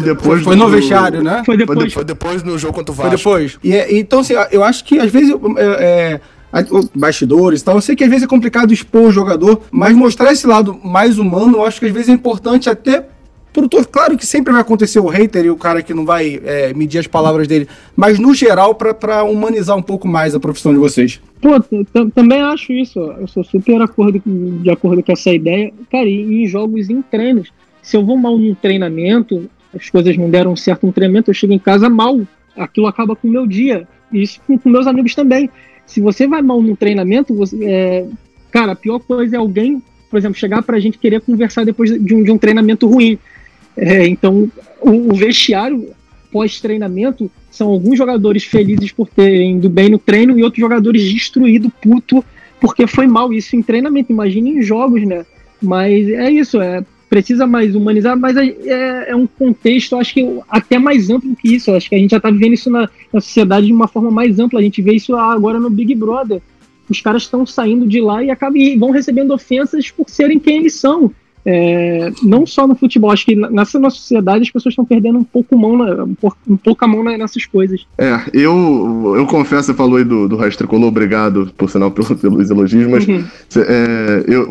Foi no vestiário, né? Foi depois no jogo contra o Vasco. Foi depois. Então, assim, eu acho que às vezes. Bastidores e tal, eu sei que às vezes é complicado expor o jogador, mas mostrar esse lado mais humano, eu acho que às vezes é importante até. Claro que sempre vai acontecer o hater e o cara que não vai medir as palavras dele, mas no geral, para humanizar um pouco mais a profissão de vocês. Pô, também acho isso, ó. Eu sou super de acordo com essa ideia, cara, e em jogos, em treinos. Se eu vou mal num treinamento, as coisas não deram certo no treinamento, eu chego em casa mal. Aquilo acaba com o meu dia. E isso com meus amigos também. Se você vai mal num treinamento, cara, a pior coisa é alguém, por exemplo, chegar pra gente querer conversar depois de um treinamento ruim. Então, o vestiário pós-treinamento são alguns jogadores felizes por terem ido bem no treino e outros jogadores destruídos, puto, porque foi mal isso em treinamento. Imagina em jogos, né? Mas é isso, precisa mais humanizar, mas é um contexto, acho que até mais amplo que isso. Acho que a gente já está vivendo isso na sociedade de uma forma mais ampla. A gente vê isso agora no Big Brother. Os caras estão saindo de lá e vão recebendo ofensas por serem quem eles são. não só no futebol, acho que nessa nossa sociedade as pessoas estão perdendo um pouco a mão nessas coisas. Eu confesso, você falou aí do Raiz Tricolor, obrigado por sinal pelos elogios, mas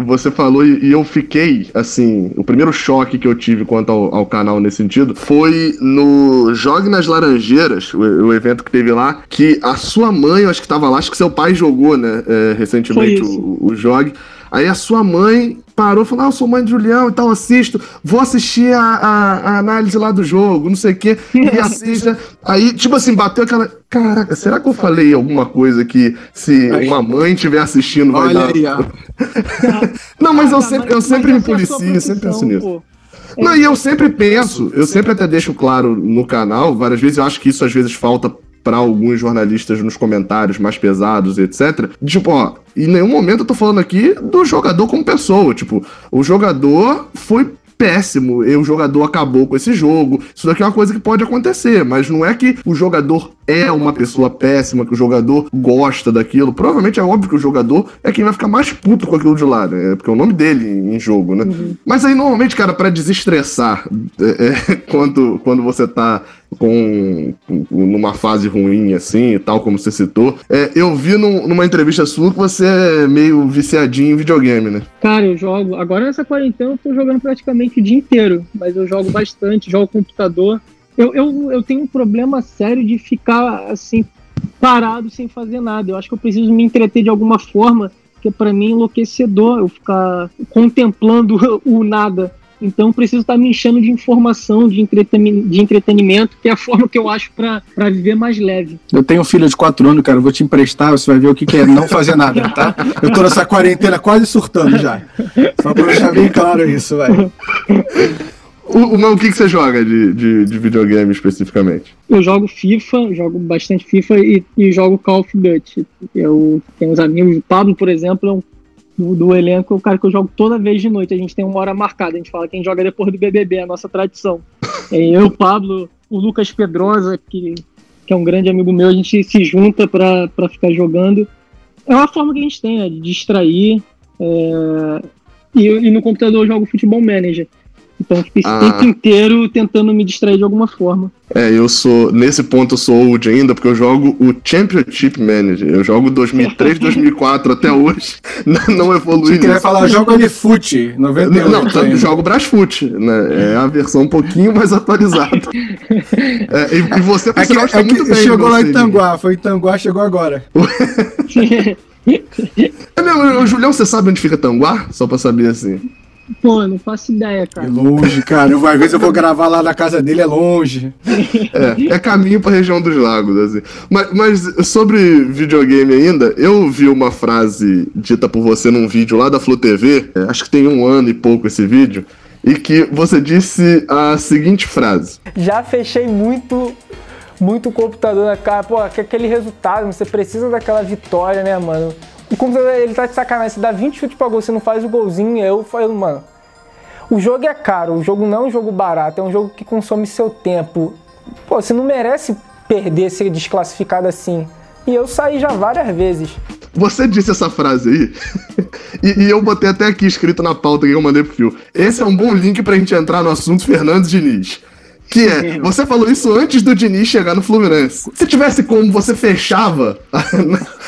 você falou e eu fiquei assim, o primeiro choque que eu tive quanto ao canal nesse sentido foi no Jogue nas Laranjeiras, o evento que teve lá, que a sua mãe, eu acho que estava lá, acho que seu pai jogou, né, recentemente o Jogue. Aí a sua mãe parou e falou, eu sou mãe de Julião, então assisto, vou assistir a análise lá do jogo, não sei o quê, e assista. Aí, tipo assim, bateu aquela... Caraca, será que eu falei alguma coisa que se uma mãe estiver assistindo vai dar... Não, mas eu sempre me policio, sempre penso nisso. Pô. Não, e eu sempre penso, eu sempre até deixo claro no canal, várias vezes, eu acho que isso às vezes falta para alguns jornalistas nos comentários mais pesados, etc. Tipo, ó, em nenhum momento eu tô falando aqui do jogador como pessoa. Tipo, o jogador foi péssimo, e o jogador acabou com esse jogo. Isso daqui é uma coisa que pode acontecer, mas não é que o jogador é uma pessoa péssima, que o jogador gosta daquilo. Provavelmente é óbvio que o jogador é quem vai ficar mais puto com aquilo de lá, né? Porque é o nome dele em jogo, né? Uhum. Mas aí, normalmente, cara, pra desestressar quando você tá numa fase ruim, assim, e tal, como você citou, eu vi numa entrevista sua que você é meio viciadinho em videogame, né? Cara, eu jogo. Agora nessa quarentena eu tô jogando praticamente o dia inteiro, mas eu jogo bastante, jogo computador. Eu tenho um problema sério de ficar, assim, parado sem fazer nada. Eu acho que eu preciso me entreter de alguma forma, porque pra mim é enlouquecedor eu ficar contemplando o nada. Então preciso estar me enchendo de informação, de entretenimento, que é a forma que eu acho pra viver mais leve. Eu tenho um filho de 4 anos, cara, eu vou te emprestar, você vai ver o que é não fazer nada, tá? Eu tô nessa quarentena quase surtando já. Só pra deixar bem claro isso, velho. O que você joga de videogame especificamente? Eu jogo FIFA, jogo bastante FIFA e jogo Call of Duty. Eu tenho uns amigos, o Pablo, por exemplo, é do elenco, é o cara que eu jogo toda vez de noite. A gente tem uma hora marcada, a gente fala quem joga depois do BBB, é a nossa tradição. Eu, o Pablo, o Lucas Pedrosa, que é um grande amigo meu, a gente se junta pra ficar jogando. É uma forma que a gente tem, né, de distrair. E no computador eu jogo Futebol Manager. Então eu fiquei esse tempo inteiro tentando me distrair de alguma forma. Nesse ponto eu sou old ainda, porque eu jogo o Championship Manager. Eu jogo 2003, 2004 até hoje. Não evoluí. Você queria falar, jogo L-Foot, 98. Não, eu jogo Brasfoot, né? É a versão um pouquinho mais atualizada. E você, por sinal, está muito bem. Chegou lá em Tanguá, foi em Tanguá, chegou agora. Julião, você sabe onde fica Tanguá? Só pra saber assim. Pô, não faço ideia, cara. É longe, cara. Às vezes eu vou gravar lá na casa dele, é longe. É caminho pra região dos lagos, assim. Mas sobre videogame ainda, eu vi uma frase dita por você num vídeo lá da Flu TV, acho que tem um ano e pouco esse vídeo, e que você disse a seguinte frase. Já fechei muito computador na cara. Pô, aquele resultado, você precisa daquela vitória, né, mano? O computador, ele tá de sacanagem, você dá 20 chutes pra gol, você não faz o golzinho, eu falo, mano... O jogo é caro, o jogo não é um jogo barato, é um jogo que consome seu tempo. Pô, você não merece perder, ser desclassificado assim. E eu saí já várias vezes. Você disse essa frase aí, e eu botei até aqui escrito na pauta que eu mandei pro Fio. Esse é um bom link pra gente entrar no assunto Fernando Diniz. Que é, você falou isso antes do Diniz chegar no Fluminense. Se tivesse como, você fechava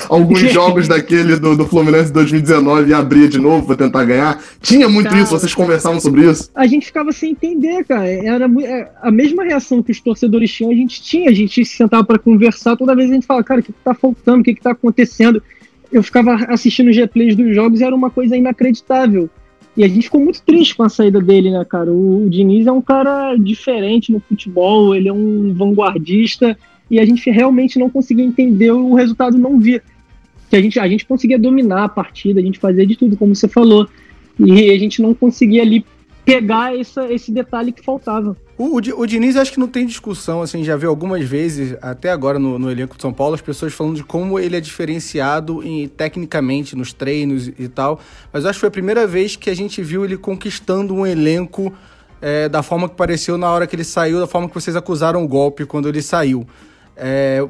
alguns jogos daquele do Fluminense 2019 e abria de novo pra tentar ganhar? Tinha muito isso, vocês conversavam sobre isso? A gente ficava sem entender, cara. Era a mesma reação que os torcedores tinham, a gente se sentava pra conversar, toda vez a gente falava, cara, o que tá faltando, o que tá acontecendo? Eu ficava assistindo os replays dos jogos e era uma coisa inacreditável. E a gente ficou muito triste com a saída dele, né, cara? O Diniz é um cara diferente no futebol, ele é um vanguardista, e a gente realmente não conseguia entender o resultado, não via. Que a gente conseguia dominar a partida, a gente fazia de tudo, como você falou, e a gente não conseguia ali pegar esse detalhe que faltava. O Diniz, acho que não tem discussão, assim, já viu algumas vezes, até agora no elenco de São Paulo, as pessoas falando de como ele é diferenciado tecnicamente nos treinos e tal, mas acho que foi a primeira vez que a gente viu ele conquistando um elenco da forma que pareceu na hora que ele saiu, da forma que vocês acusaram o golpe quando ele saiu.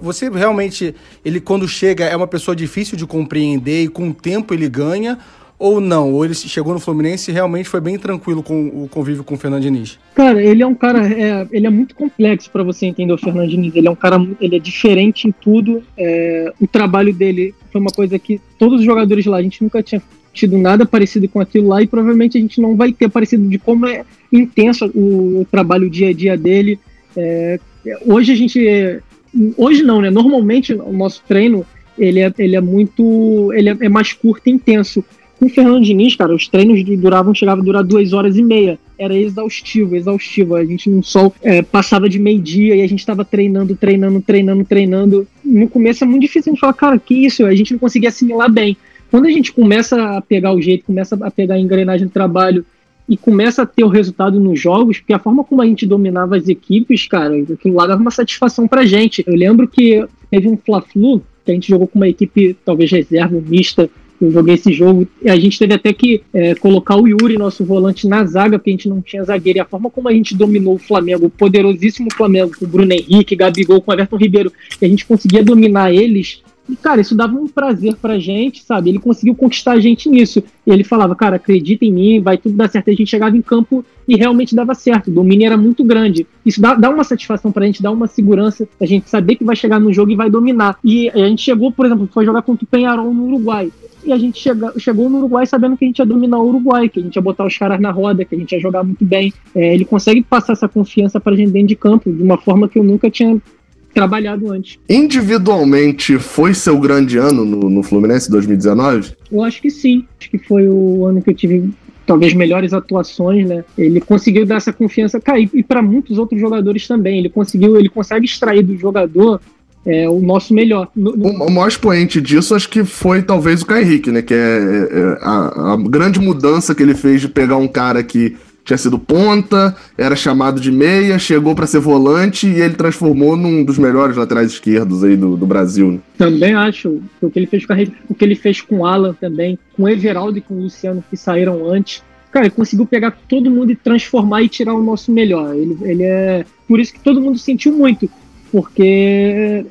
Você realmente, ele quando chega é uma pessoa difícil de compreender e com o tempo ele ganha, ou não? Ou ele chegou no Fluminense e realmente foi bem tranquilo com o convívio com o Fernando Diniz? Cara, ele é um cara... ele é muito complexo para você entender o Fernando Diniz. Ele é um cara... Ele é diferente em tudo. O trabalho dele foi uma coisa que todos os jogadores lá, a gente nunca tinha tido nada parecido com aquilo lá, e provavelmente a gente não vai ter parecido, de como é intenso o trabalho, o dia a dia dele. Hoje a gente... Hoje não, né? Normalmente o nosso treino ele é muito... Ele é mais curto e intenso. Com o Fernando Diniz, cara, os treinos chegavam a durar 2h30. Era exaustivo. A gente no sol passava de meio-dia e a gente tava treinando. No começo é muito difícil a gente falar, cara, que isso? A gente não conseguia assimilar bem. Quando a gente começa a pegar o jeito, começa a pegar a engrenagem do trabalho e começa a ter o resultado nos jogos, porque a forma como a gente dominava as equipes, cara, aquilo lá dava uma satisfação pra gente. Eu lembro que teve um Fla-Flu, que a gente jogou com uma equipe, talvez reserva, mista. Eu joguei esse jogo e a gente teve até que colocar o Yuri, nosso volante, na zaga, porque a gente não tinha zagueiro. E a forma como a gente dominou o Flamengo, o poderosíssimo Flamengo, com o Bruno Henrique, Gabigol, com o Everton Ribeiro, e a gente conseguia dominar eles. E, cara, isso dava um prazer pra gente, sabe? Ele conseguiu conquistar a gente nisso. E ele falava, cara, acredita em mim, vai tudo dar certo. E a gente chegava em campo e realmente dava certo. O domínio era muito grande. Isso dá uma satisfação pra gente, dá uma segurança, a gente saber que vai chegar no jogo e vai dominar. E a gente chegou, por exemplo, foi jogar contra o Peñarol no Uruguai. E a gente chegou no Uruguai sabendo que a gente ia dominar o Uruguai, que a gente ia botar os caras na roda, que a gente ia jogar muito bem. Ele consegue passar essa confiança pra gente dentro de campo, de uma forma que eu nunca tinha trabalhado antes. Individualmente, foi seu grande ano no Fluminense 2019? Eu acho que sim. Acho que foi o ano que eu tive talvez melhores atuações, né? Ele conseguiu dar essa confiança, cara, e para muitos outros jogadores também. Ele consegue extrair do jogador o nosso melhor. O maior expoente disso acho que foi talvez o Caio Henrique, né? Que é a grande mudança que ele fez de pegar um cara que tinha sido ponta, era chamado de meia, chegou para ser volante e ele transformou num dos melhores laterais esquerdos aí do Brasil. Né? Também acho. O que ele fez com o Alan também, com o Everaldo e com o Luciano, que saíram antes. Cara, ele conseguiu pegar todo mundo e transformar e tirar o nosso melhor. Ele é... Por isso que todo mundo sentiu muito, porque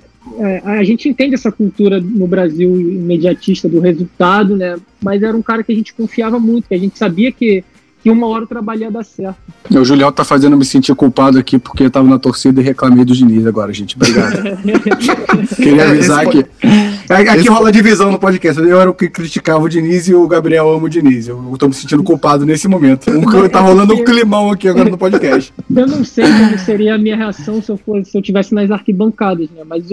a gente entende essa cultura no Brasil imediatista do resultado, né? Mas era um cara que a gente confiava muito, que a gente sabia que uma hora o trabalho ia dar certo. O Julião tá fazendo eu me sentir culpado aqui porque eu tava na torcida e reclamei do Diniz agora, gente. Obrigado. Queria avisar que... Aqui rola divisão no podcast. Eu era o que criticava o Diniz e o Gabriel ama o Diniz. Eu tô me sentindo culpado nesse momento. Tá rolando um climão aqui agora no podcast. Eu não sei como seria a minha reação se eu estivesse nas arquibancadas, né? Mas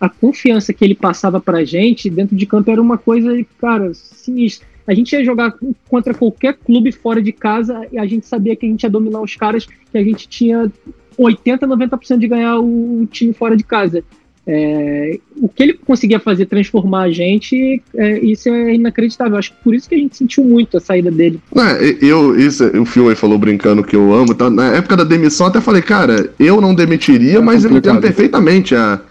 a confiança que ele passava pra gente dentro de campo era uma coisa, cara, sinistra. A gente ia jogar contra qualquer clube fora de casa e a gente sabia que a gente ia dominar os caras, que a gente tinha 80%, 90% de ganhar o time fora de casa. O que ele conseguia fazer, transformar a gente, isso é inacreditável. Acho que por isso que a gente sentiu muito a saída dele. O Fio aí falou brincando que eu amo. Tá? Na época da demissão até falei, cara, eu não demitiria, mas eu entendo perfeitamente a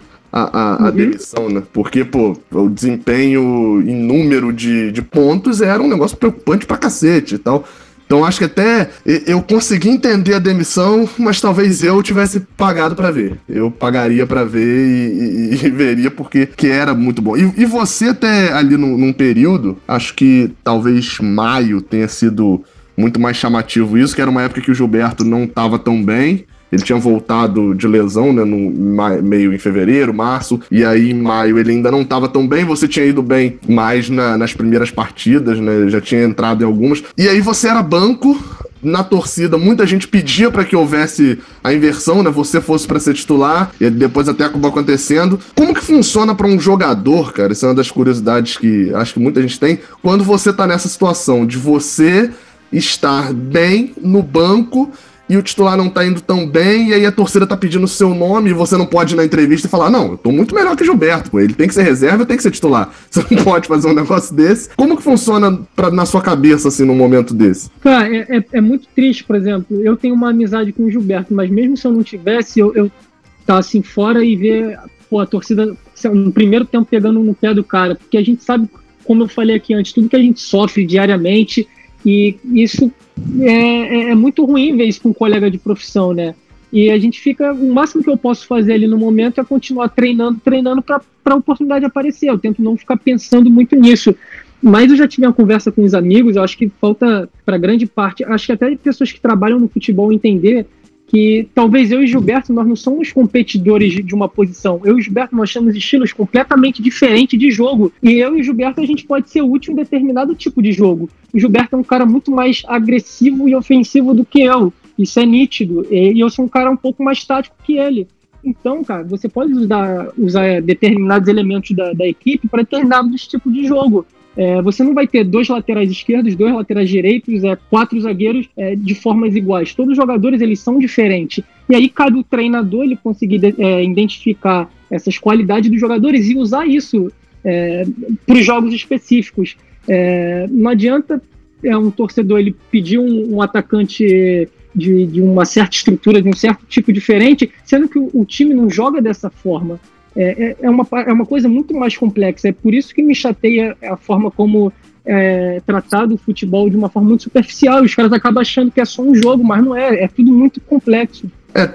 demissão, né? Porque, o desempenho em número de pontos era um negócio preocupante pra cacete e tal. Então acho que até eu consegui entender a demissão, mas talvez eu tivesse pagado pra ver. Eu pagaria pra ver e veria porque era muito bom. E você até ali num período, acho que talvez maio tenha sido muito mais chamativo isso, que era uma época que o Gilberto não tava tão bem. Ele tinha voltado de lesão, né, meio em fevereiro, março, e aí em maio ele ainda não estava tão bem. Você tinha ido bem mais nas primeiras partidas, né, já tinha entrado em algumas. E aí você era banco na torcida, muita gente pedia para que houvesse a inversão, né, você fosse para ser titular, e depois até acabou acontecendo. Como que funciona para um jogador, cara? Isso é uma das curiosidades que acho que muita gente tem. Quando você tá nessa situação de você estar bem no banco e o titular não tá indo tão bem, e aí a torcida tá pedindo o seu nome, e você não pode ir na entrevista e falar, não, eu tô muito melhor que o Gilberto, ele tem que ser reserva, eu tenho que ser titular. Você não pode fazer um negócio desse. Como que funciona na sua cabeça, assim, num momento desse? Cara, é muito triste, por exemplo, eu tenho uma amizade com o Gilberto, mas mesmo se eu não tivesse, eu tá assim, fora e ver, a torcida no primeiro tempo pegando no pé do cara, porque a gente sabe, como eu falei aqui antes, tudo que a gente sofre diariamente, e isso... É muito ruim ver isso com um colega de profissão, né? E a gente fica... O máximo que eu posso fazer ali no momento é continuar treinando pra a oportunidade aparecer. Eu tento não ficar pensando muito nisso. Mas eu já tive uma conversa com os amigos, eu acho que falta para grande parte, acho que até pessoas que trabalham no futebol entender que talvez eu e Gilberto, nós não somos competidores de uma posição. Eu e Gilberto, nós temos estilos completamente diferentes de jogo. E eu e Gilberto, a gente pode ser útil em determinado tipo de jogo. O Gilberto é um cara muito mais agressivo e ofensivo do que eu. Isso é nítido. E eu sou um cara um pouco mais tático que ele. Então, cara, você pode usar determinados elementos da equipe para determinados tipos de jogo. Você não vai ter 2 laterais esquerdos, 2 laterais direitos, 4 zagueiros de formas iguais. Todos os jogadores, eles são diferentes. E aí cabe o treinador ele conseguir identificar essas qualidades dos jogadores e usar isso para os jogos específicos. Não adianta um torcedor ele pedir um atacante de uma certa estrutura, de um certo tipo diferente, sendo que o time não joga dessa forma. É uma coisa muito mais complexa, é por isso que me chateia a forma como é tratado o futebol de uma forma muito superficial, os caras acabam achando que é só um jogo, mas não é, é tudo muito complexo.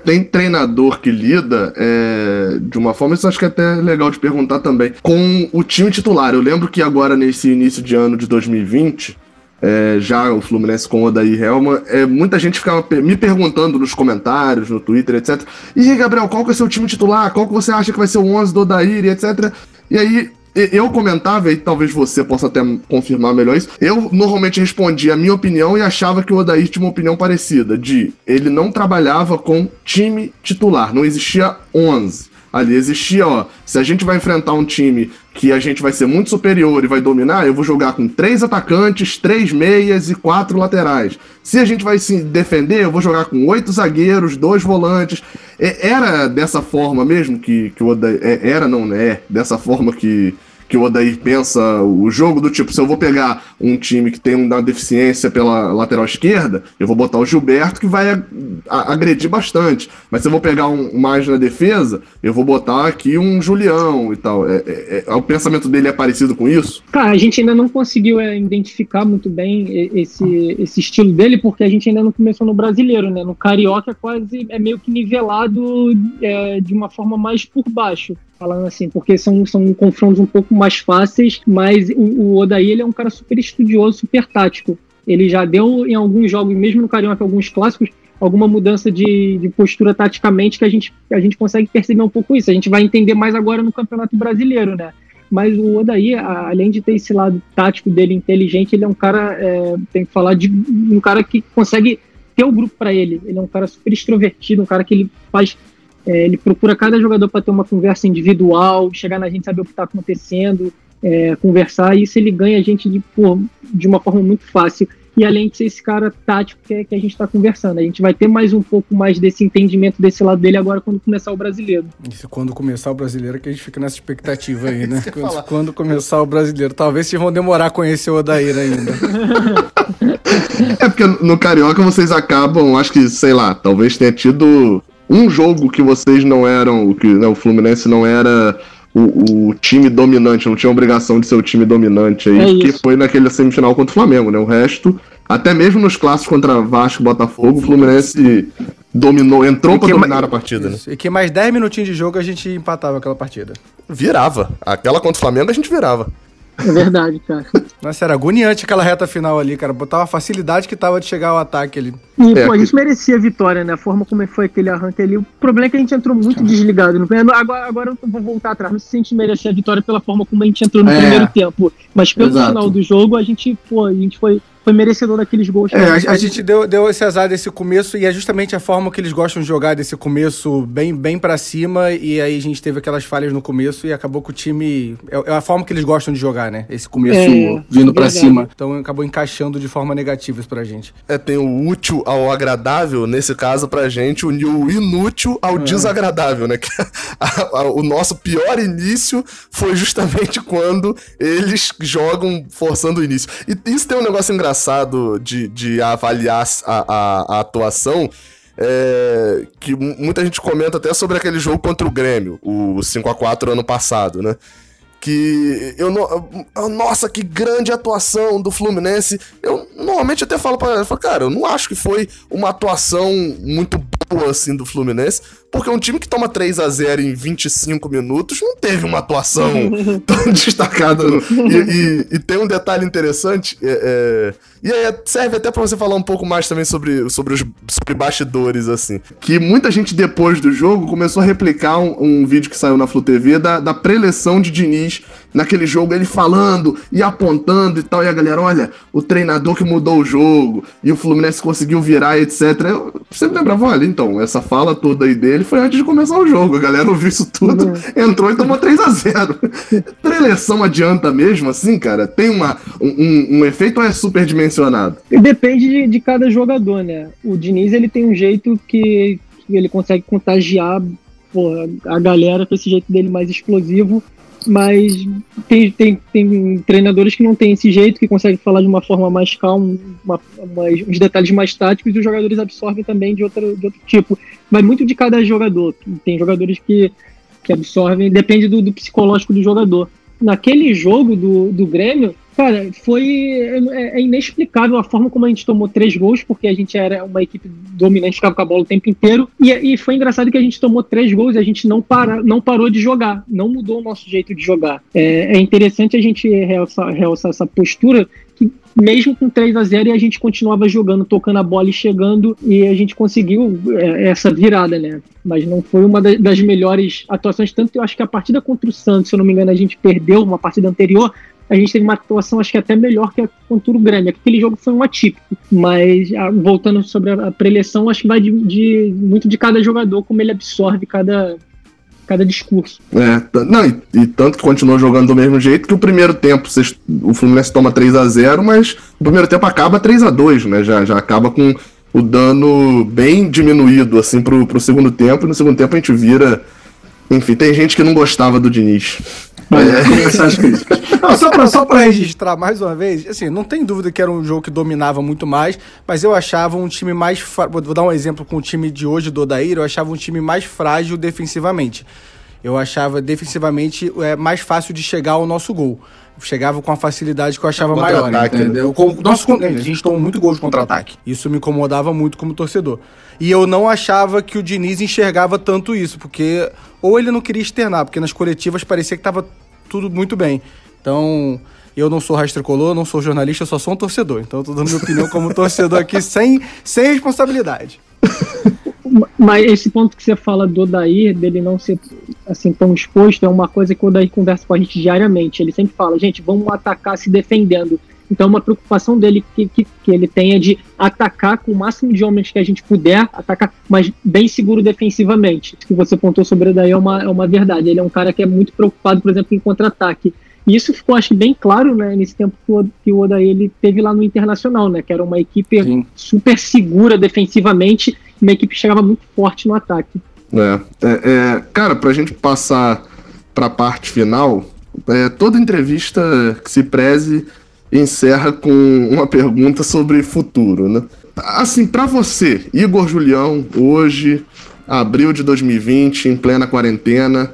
Tem treinador que lida de uma forma, isso acho que é até legal de perguntar também, com o time titular. Eu lembro que agora nesse início de ano de 2020, já o Fluminense com o Odair Hellmann, muita gente ficava me perguntando nos comentários, no Twitter, etc. E Gabriel, qual que é o seu time titular? Qual que você acha que vai ser o 11 do Odair, etc. E aí eu comentava, e talvez você possa até confirmar melhor isso, eu normalmente respondia a minha opinião e achava que o Odair tinha uma opinião parecida, de ele não trabalhava com time titular, não existia 11. Ali existia, se a gente vai enfrentar um time que a gente vai ser muito superior e vai dominar, eu vou jogar com 3 atacantes, 3 meias e 4 laterais. Se a gente vai se defender, eu vou jogar com 8 zagueiros, 2 volantes. Era dessa forma mesmo que o Odair... Era, não é. Dessa forma que o Odair pensa o jogo, do tipo, se eu vou pegar um time que tem uma deficiência pela lateral esquerda, eu vou botar o Gilberto, que vai agredir bastante. Mas se eu vou pegar um mais na defesa, eu vou botar aqui um Julião e tal. O pensamento dele é parecido com isso? Cara, a gente ainda não conseguiu identificar muito bem esse estilo dele, porque a gente ainda não começou no brasileiro, né? No carioca é meio que nivelado de uma forma mais por baixo. Falando assim, porque são confrontos um pouco mais fáceis, mas o Odair ele é um cara super estudioso, super tático. Ele já deu em alguns jogos, mesmo no Carioca, alguns clássicos, alguma mudança de postura taticamente que a gente consegue perceber um pouco isso. A gente vai entender mais agora no Campeonato Brasileiro, né? Mas o Odair, além de ter esse lado tático dele inteligente, ele é um cara, tem que falar, de um cara que consegue ter o grupo para ele. Ele é um cara super extrovertido, um cara que ele faz... ele procura cada jogador para ter uma conversa individual, chegar na gente, saber o que está acontecendo, conversar, e isso ele ganha a gente de uma forma muito fácil. E além de ser esse cara tático que a gente está conversando, a gente vai ter mais um pouco mais desse entendimento desse lado dele agora quando começar o brasileiro. Isso, quando começar o brasileiro, que a gente fica nessa expectativa aí, né? Quando começar o brasileiro, talvez vocês vão demorar a conhecer o Odair ainda. Porque no Carioca vocês acabam, acho que, sei lá, talvez tenha tido... um jogo que vocês não eram, que né, o Fluminense não era o time dominante, não tinha obrigação de ser o time dominante aí, que foi naquele semifinal contra o Flamengo, né? O resto, até mesmo nos clássicos contra Vasco e Botafogo, o Fluminense dominou, entrou pra dominar a partida. Né? E que mais 10 minutinhos de jogo a gente empatava aquela partida. Virava. Aquela contra o Flamengo a gente virava. É verdade, cara. Nossa, era agoniante aquela reta final ali, cara. Botava a facilidade que tava de chegar ao ataque ali. E, a gente merecia a vitória, né? A forma como foi aquele arranque ali. O problema é que a gente entrou muito desligado. Agora eu vou voltar atrás. Não sei se a gente merecia a vitória pela forma como a gente entrou no primeiro tempo. Mas pelo final do jogo, a gente foi merecedor daqueles gols. A gente deu esse azar desse começo, e é justamente a forma que eles gostam de jogar desse começo bem pra cima, e aí a gente teve aquelas falhas no começo e acabou que o time... É a forma que eles gostam de jogar, né? Esse começo vindo pra cima. Então acabou encaixando de forma negativa isso pra gente. Tem o útil ao agradável, nesse caso pra gente, unir o inútil ao desagradável, né? Que o nosso pior início foi justamente quando eles jogam forçando o início. E isso tem um negócio engraçado de avaliar a atuação, que muita gente comenta até sobre aquele jogo contra o Grêmio, o 5x4 ano passado, né? Que eu não... Nossa, que grande atuação do Fluminense. Eu normalmente até falo pra ela, cara, eu não acho que foi uma atuação muito boa, assim, do Fluminense, porque um time que toma 3-0 em 25 minutos não teve uma atuação tão destacada. E tem um detalhe interessante, e aí serve até pra você falar um pouco mais também sobre bastidores, assim, que muita gente depois do jogo começou a replicar um vídeo que saiu na Flu TV da preleção de Diniz naquele jogo, ele falando e apontando e tal, e a galera, olha, o treinador que mudou o jogo, e o Fluminense conseguiu virar, etc. Eu sempre lembrava, olha, então, essa fala toda aí dele foi antes de começar o jogo, a galera ouviu isso tudo, entrou e tomou 3-0. Preleção adianta mesmo, assim, cara? Tem um efeito ou é superdimensionado? Depende de cada jogador, né? O Diniz, ele tem um jeito que ele consegue contagiar a galera com esse jeito dele mais explosivo, mas tem treinadores que não tem esse jeito, que conseguem falar de uma forma mais calma, uns detalhes mais táticos, e os jogadores absorvem também de outro tipo. Vai muito de cada jogador. Tem jogadores que absorvem, depende do psicológico do jogador. Naquele jogo do Grêmio, cara, é inexplicável a forma como a gente tomou 3 gols, porque a gente era uma equipe dominante, ficava com a bola o tempo inteiro, e foi engraçado que a gente tomou 3 gols e a gente não parou de jogar, não mudou o nosso jeito de jogar. É interessante a gente realçar essa postura, que mesmo com 3-0 a gente continuava jogando, tocando a bola e chegando, e a gente conseguiu essa virada, né? Mas não foi uma das melhores atuações, tanto que eu acho que a partida contra o Santos, se eu não me engano, a gente perdeu uma partida anterior. A gente teve uma atuação, acho que até melhor que a contra o Grêmio. Aquele jogo foi um atípico. Mas, voltando sobre a preleção, acho que vai muito de cada jogador, como ele absorve cada discurso. E tanto que continuou jogando do mesmo jeito que o primeiro tempo. O Fluminense toma 3-0, mas o primeiro tempo acaba 3-2, né? Já acaba com o dano bem diminuído, assim, pro segundo tempo. E no segundo tempo a gente vira... Enfim, tem gente que não gostava do Diniz. Não, só pra registrar mais uma vez, assim, não tem dúvida que era um jogo que dominava muito mais, mas eu achava um time mais... Vou dar um exemplo com o time de hoje do Odair, eu achava um time mais frágil defensivamente. Eu achava defensivamente mais fácil de chegar ao nosso gol. Chegava com a facilidade que eu achava maior, entendeu? A gente tomou muito gol de contra-ataque. Isso me incomodava muito como torcedor. E eu não achava que o Diniz enxergava tanto isso, porque... Ou ele não queria externar, porque nas coletivas parecia que tava tudo muito bem. Então... Eu não sou rastricolor, não sou jornalista, eu só sou um torcedor. Então eu tô dando minha opinião como torcedor aqui, sem responsabilidade. Mas esse ponto que você fala do Odair, dele não ser assim tão exposto, é uma coisa que o Odair conversa com a gente diariamente. Ele sempre fala, gente, vamos atacar se defendendo. Então uma preocupação dele que ele tem é de atacar com o máximo de homens que a gente puder, atacar, mas bem seguro defensivamente. O que você pontou sobre o Odair é uma verdade. Ele é um cara que é muito preocupado, por exemplo, em contra-ataque. E isso ficou, acho que, bem claro, né, nesse tempo que o Odair ele teve lá no Internacional, né, que era uma equipe super segura defensivamente, uma equipe que chegava muito forte no ataque. Cara, pra gente passar pra parte final, toda entrevista que se preze encerra com uma pergunta sobre futuro, né? Assim, pra você, Igor Julião, hoje, abril de 2020, em plena quarentena,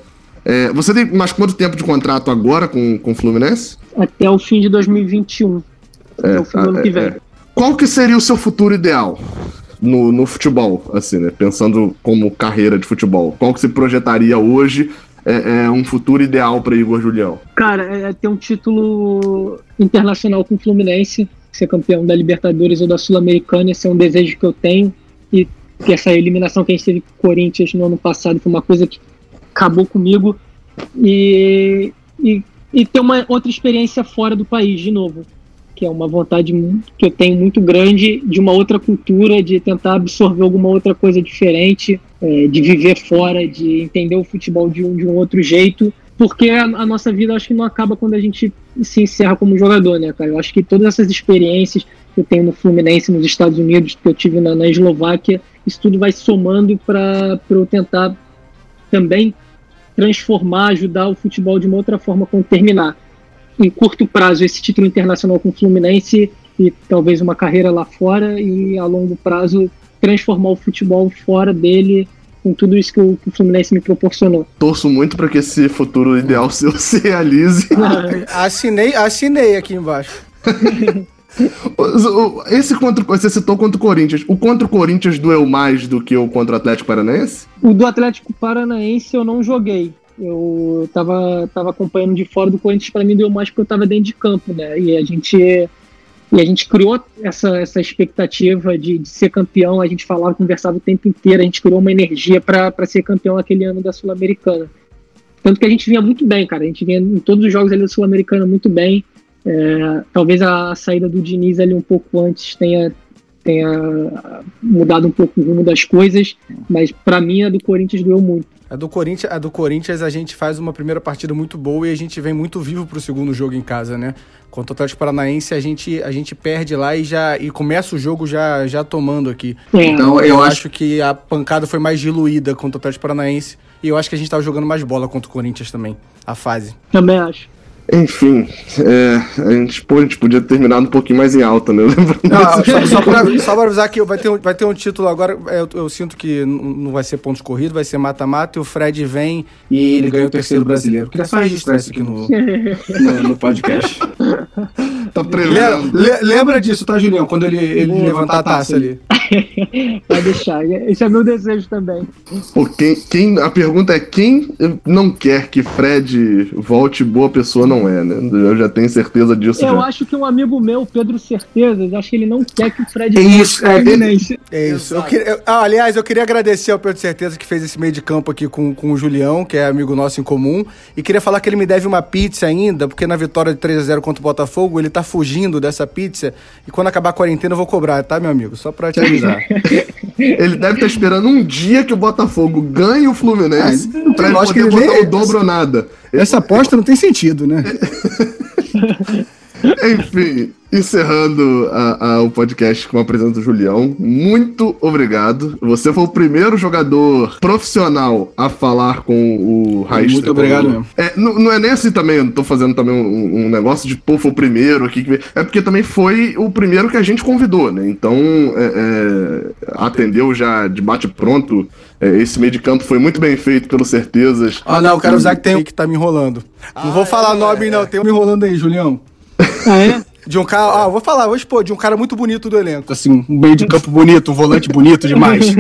você tem mais quanto tempo de contrato agora com o Fluminense? Até o fim de 2021. Até o fim do ano que vem. Qual que seria o seu futuro ideal no futebol, assim, né? Pensando como carreira de futebol. Qual que se projetaria hoje um futuro ideal para Igor Julião? Cara, ter um título internacional com o Fluminense, ser campeão da Libertadores ou da Sul-Americana, esse é um desejo que eu tenho. E que essa eliminação que a gente teve com o Corinthians no ano passado foi uma coisa que acabou comigo, e ter uma outra experiência fora do país, de novo, que é uma vontade que eu tenho muito grande, de uma outra cultura, de tentar absorver alguma outra coisa diferente, de viver fora, de entender o futebol de um outro jeito, porque a nossa vida, acho que não acaba quando a gente se encerra como jogador, né, cara? Eu acho que todas essas experiências que eu tenho no Fluminense, nos Estados Unidos, que eu tive na Eslováquia, isso tudo vai somando para eu tentar também transformar, ajudar o futebol de uma outra forma quando terminar. Em curto prazo, esse título internacional com o Fluminense e talvez uma carreira lá fora, e a longo prazo transformar o futebol fora dele com tudo isso que o Fluminense me proporcionou. Torço muito para que esse futuro ideal seu se realize. Assinei aqui embaixo. Você citou contra o Corinthians. O contra o Corinthians doeu mais do que o contra o Atlético Paranaense? O do Atlético Paranaense eu não joguei. Eu tava acompanhando de fora. Do Corinthians, para mim, doeu mais porque eu tava dentro de campo, né? E a gente criou essa expectativa de ser campeão. A gente falava, conversava o tempo inteiro. A gente criou uma energia para ser campeão naquele ano da Sul-Americana. Tanto que a gente vinha muito bem, cara. A gente vinha em todos os jogos ali da Sul-Americana muito bem. Talvez a saída do Diniz ali um pouco antes tenha mudado um pouco o rumo das coisas, mas pra mim a do Corinthians doeu muito. A do Corinthians a gente faz uma primeira partida muito boa e a gente vem muito vivo pro segundo jogo em casa, né? Contra o Atlético Paranaense a gente perde lá e começa o jogo já tomando aqui. Então eu acho que a pancada foi mais diluída contra o Atlético Paranaense e eu acho que a gente tava jogando mais bola contra o Corinthians também, a fase. Também acho. Enfim, a gente podia ter terminado um pouquinho mais em alta, né? Só pra avisar que vai ter um título agora, eu sinto que não vai ser pontos corridos, vai ser mata-mata, e o Fred vem e ele ganha o terceiro brasileiro. Queria só registrar isso aqui no podcast. Tá preso. Lembra disso, tá, Julião? Quando ele levantar a taça ali. Vai deixar, esse é meu desejo também. A pergunta é: quem não quer que Fred volte, boa pessoa não é, né? Eu já tenho certeza disso. Eu acho que um amigo meu, Pedro Certezas, acho que ele não quer que o Fred volte. É isso. Aliás, eu queria agradecer ao Pedro Certezas que fez esse meio de campo aqui com o Julião, que é amigo nosso em comum, e queria falar que ele me deve uma pizza ainda, porque na vitória de 3-0 contra o Botafogo, ele tá fugindo dessa pizza, e quando acabar a quarentena eu vou cobrar, tá, meu amigo? Só pra te avisar. Ele deve estar esperando um dia que o Botafogo ganhe o Fluminense pra ele poder botar o dobro ou nada. Essa aposta não tem sentido, né? Enfim, encerrando o podcast com a presença do Julião, muito obrigado. Você foi o primeiro jogador profissional a falar com o Raiz. Muito obrigado mesmo. Não é nem assim também, eu não tô fazendo também um negócio de, foi o primeiro aqui. É porque também foi o primeiro que a gente convidou, né? Então, atendeu já de bate-pronto. Esse meio de campo foi muito bem feito, pelo Certezas. Eu quero usar que tem um que tá me enrolando. Não vou falar nome, não. Tem um me enrolando aí, Julião. De um cara, de um cara muito bonito do elenco, assim, um meio de campo bonito, um volante bonito demais.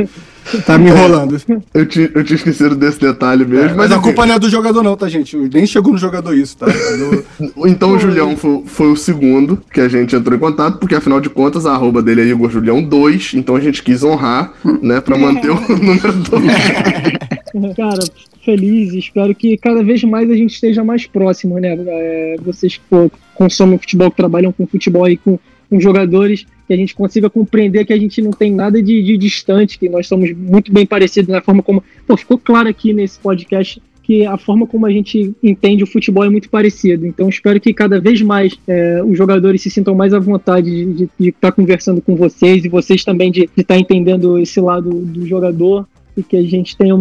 Tá me enrolando. Eu tinha esquecido desse detalhe mesmo. Mas a culpa não é do jogador não, tá, gente? Nem chegou no jogador isso, tá? Então o Julião foi o segundo que a gente entrou em contato, porque afinal de contas a arroba dele é Igor Julião 2, então a gente quis honrar, né, pra manter o número 2. Cara, feliz, espero que cada vez mais a gente esteja mais próximo, né? Vocês que consomem futebol, que trabalham com futebol e com jogadores, que a gente consiga compreender que a gente não tem nada de distante, que nós somos muito bem parecidos na forma como... ficou claro aqui nesse podcast que a forma como a gente entende o futebol é muito parecido. Então espero que cada vez mais os jogadores se sintam mais à vontade de estar conversando com vocês, e vocês também de estar entendendo esse lado do jogador, e que a gente tenha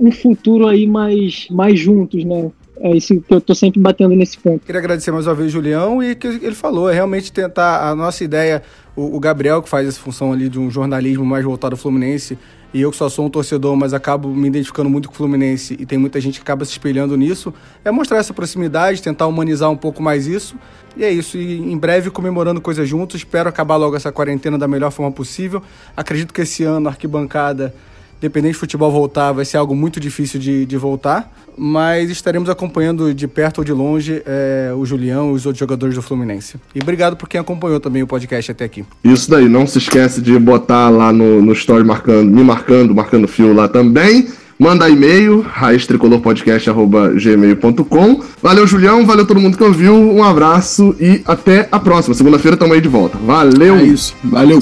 um futuro aí mais juntos, né? É isso que eu tô sempre batendo nesse ponto. Queria agradecer mais uma vez, Julião, e que ele falou, realmente tentar a nossa ideia, o Gabriel, que faz essa função ali de um jornalismo mais voltado ao Fluminense, e eu que só sou um torcedor, mas acabo me identificando muito com o Fluminense, e tem muita gente que acaba se espelhando nisso, é mostrar essa proximidade, tentar humanizar um pouco mais isso, e é isso, e em breve comemorando coisas juntos, espero acabar logo essa quarentena da melhor forma possível, acredito que esse ano a arquibancada, independente de futebol voltar, vai ser algo muito difícil de voltar, mas estaremos acompanhando de perto ou de longe o Julião e os outros jogadores do Fluminense. E obrigado por quem acompanhou também o podcast até aqui. Isso daí, não se esquece de botar lá no story, marcando fio lá também. Manda e-mail, raiztricolorpodcast@gmail.com. Valeu, Julião, valeu todo mundo que ouviu, um abraço e até a próxima. Segunda-feira estamos aí de volta. Valeu! É isso, valeu!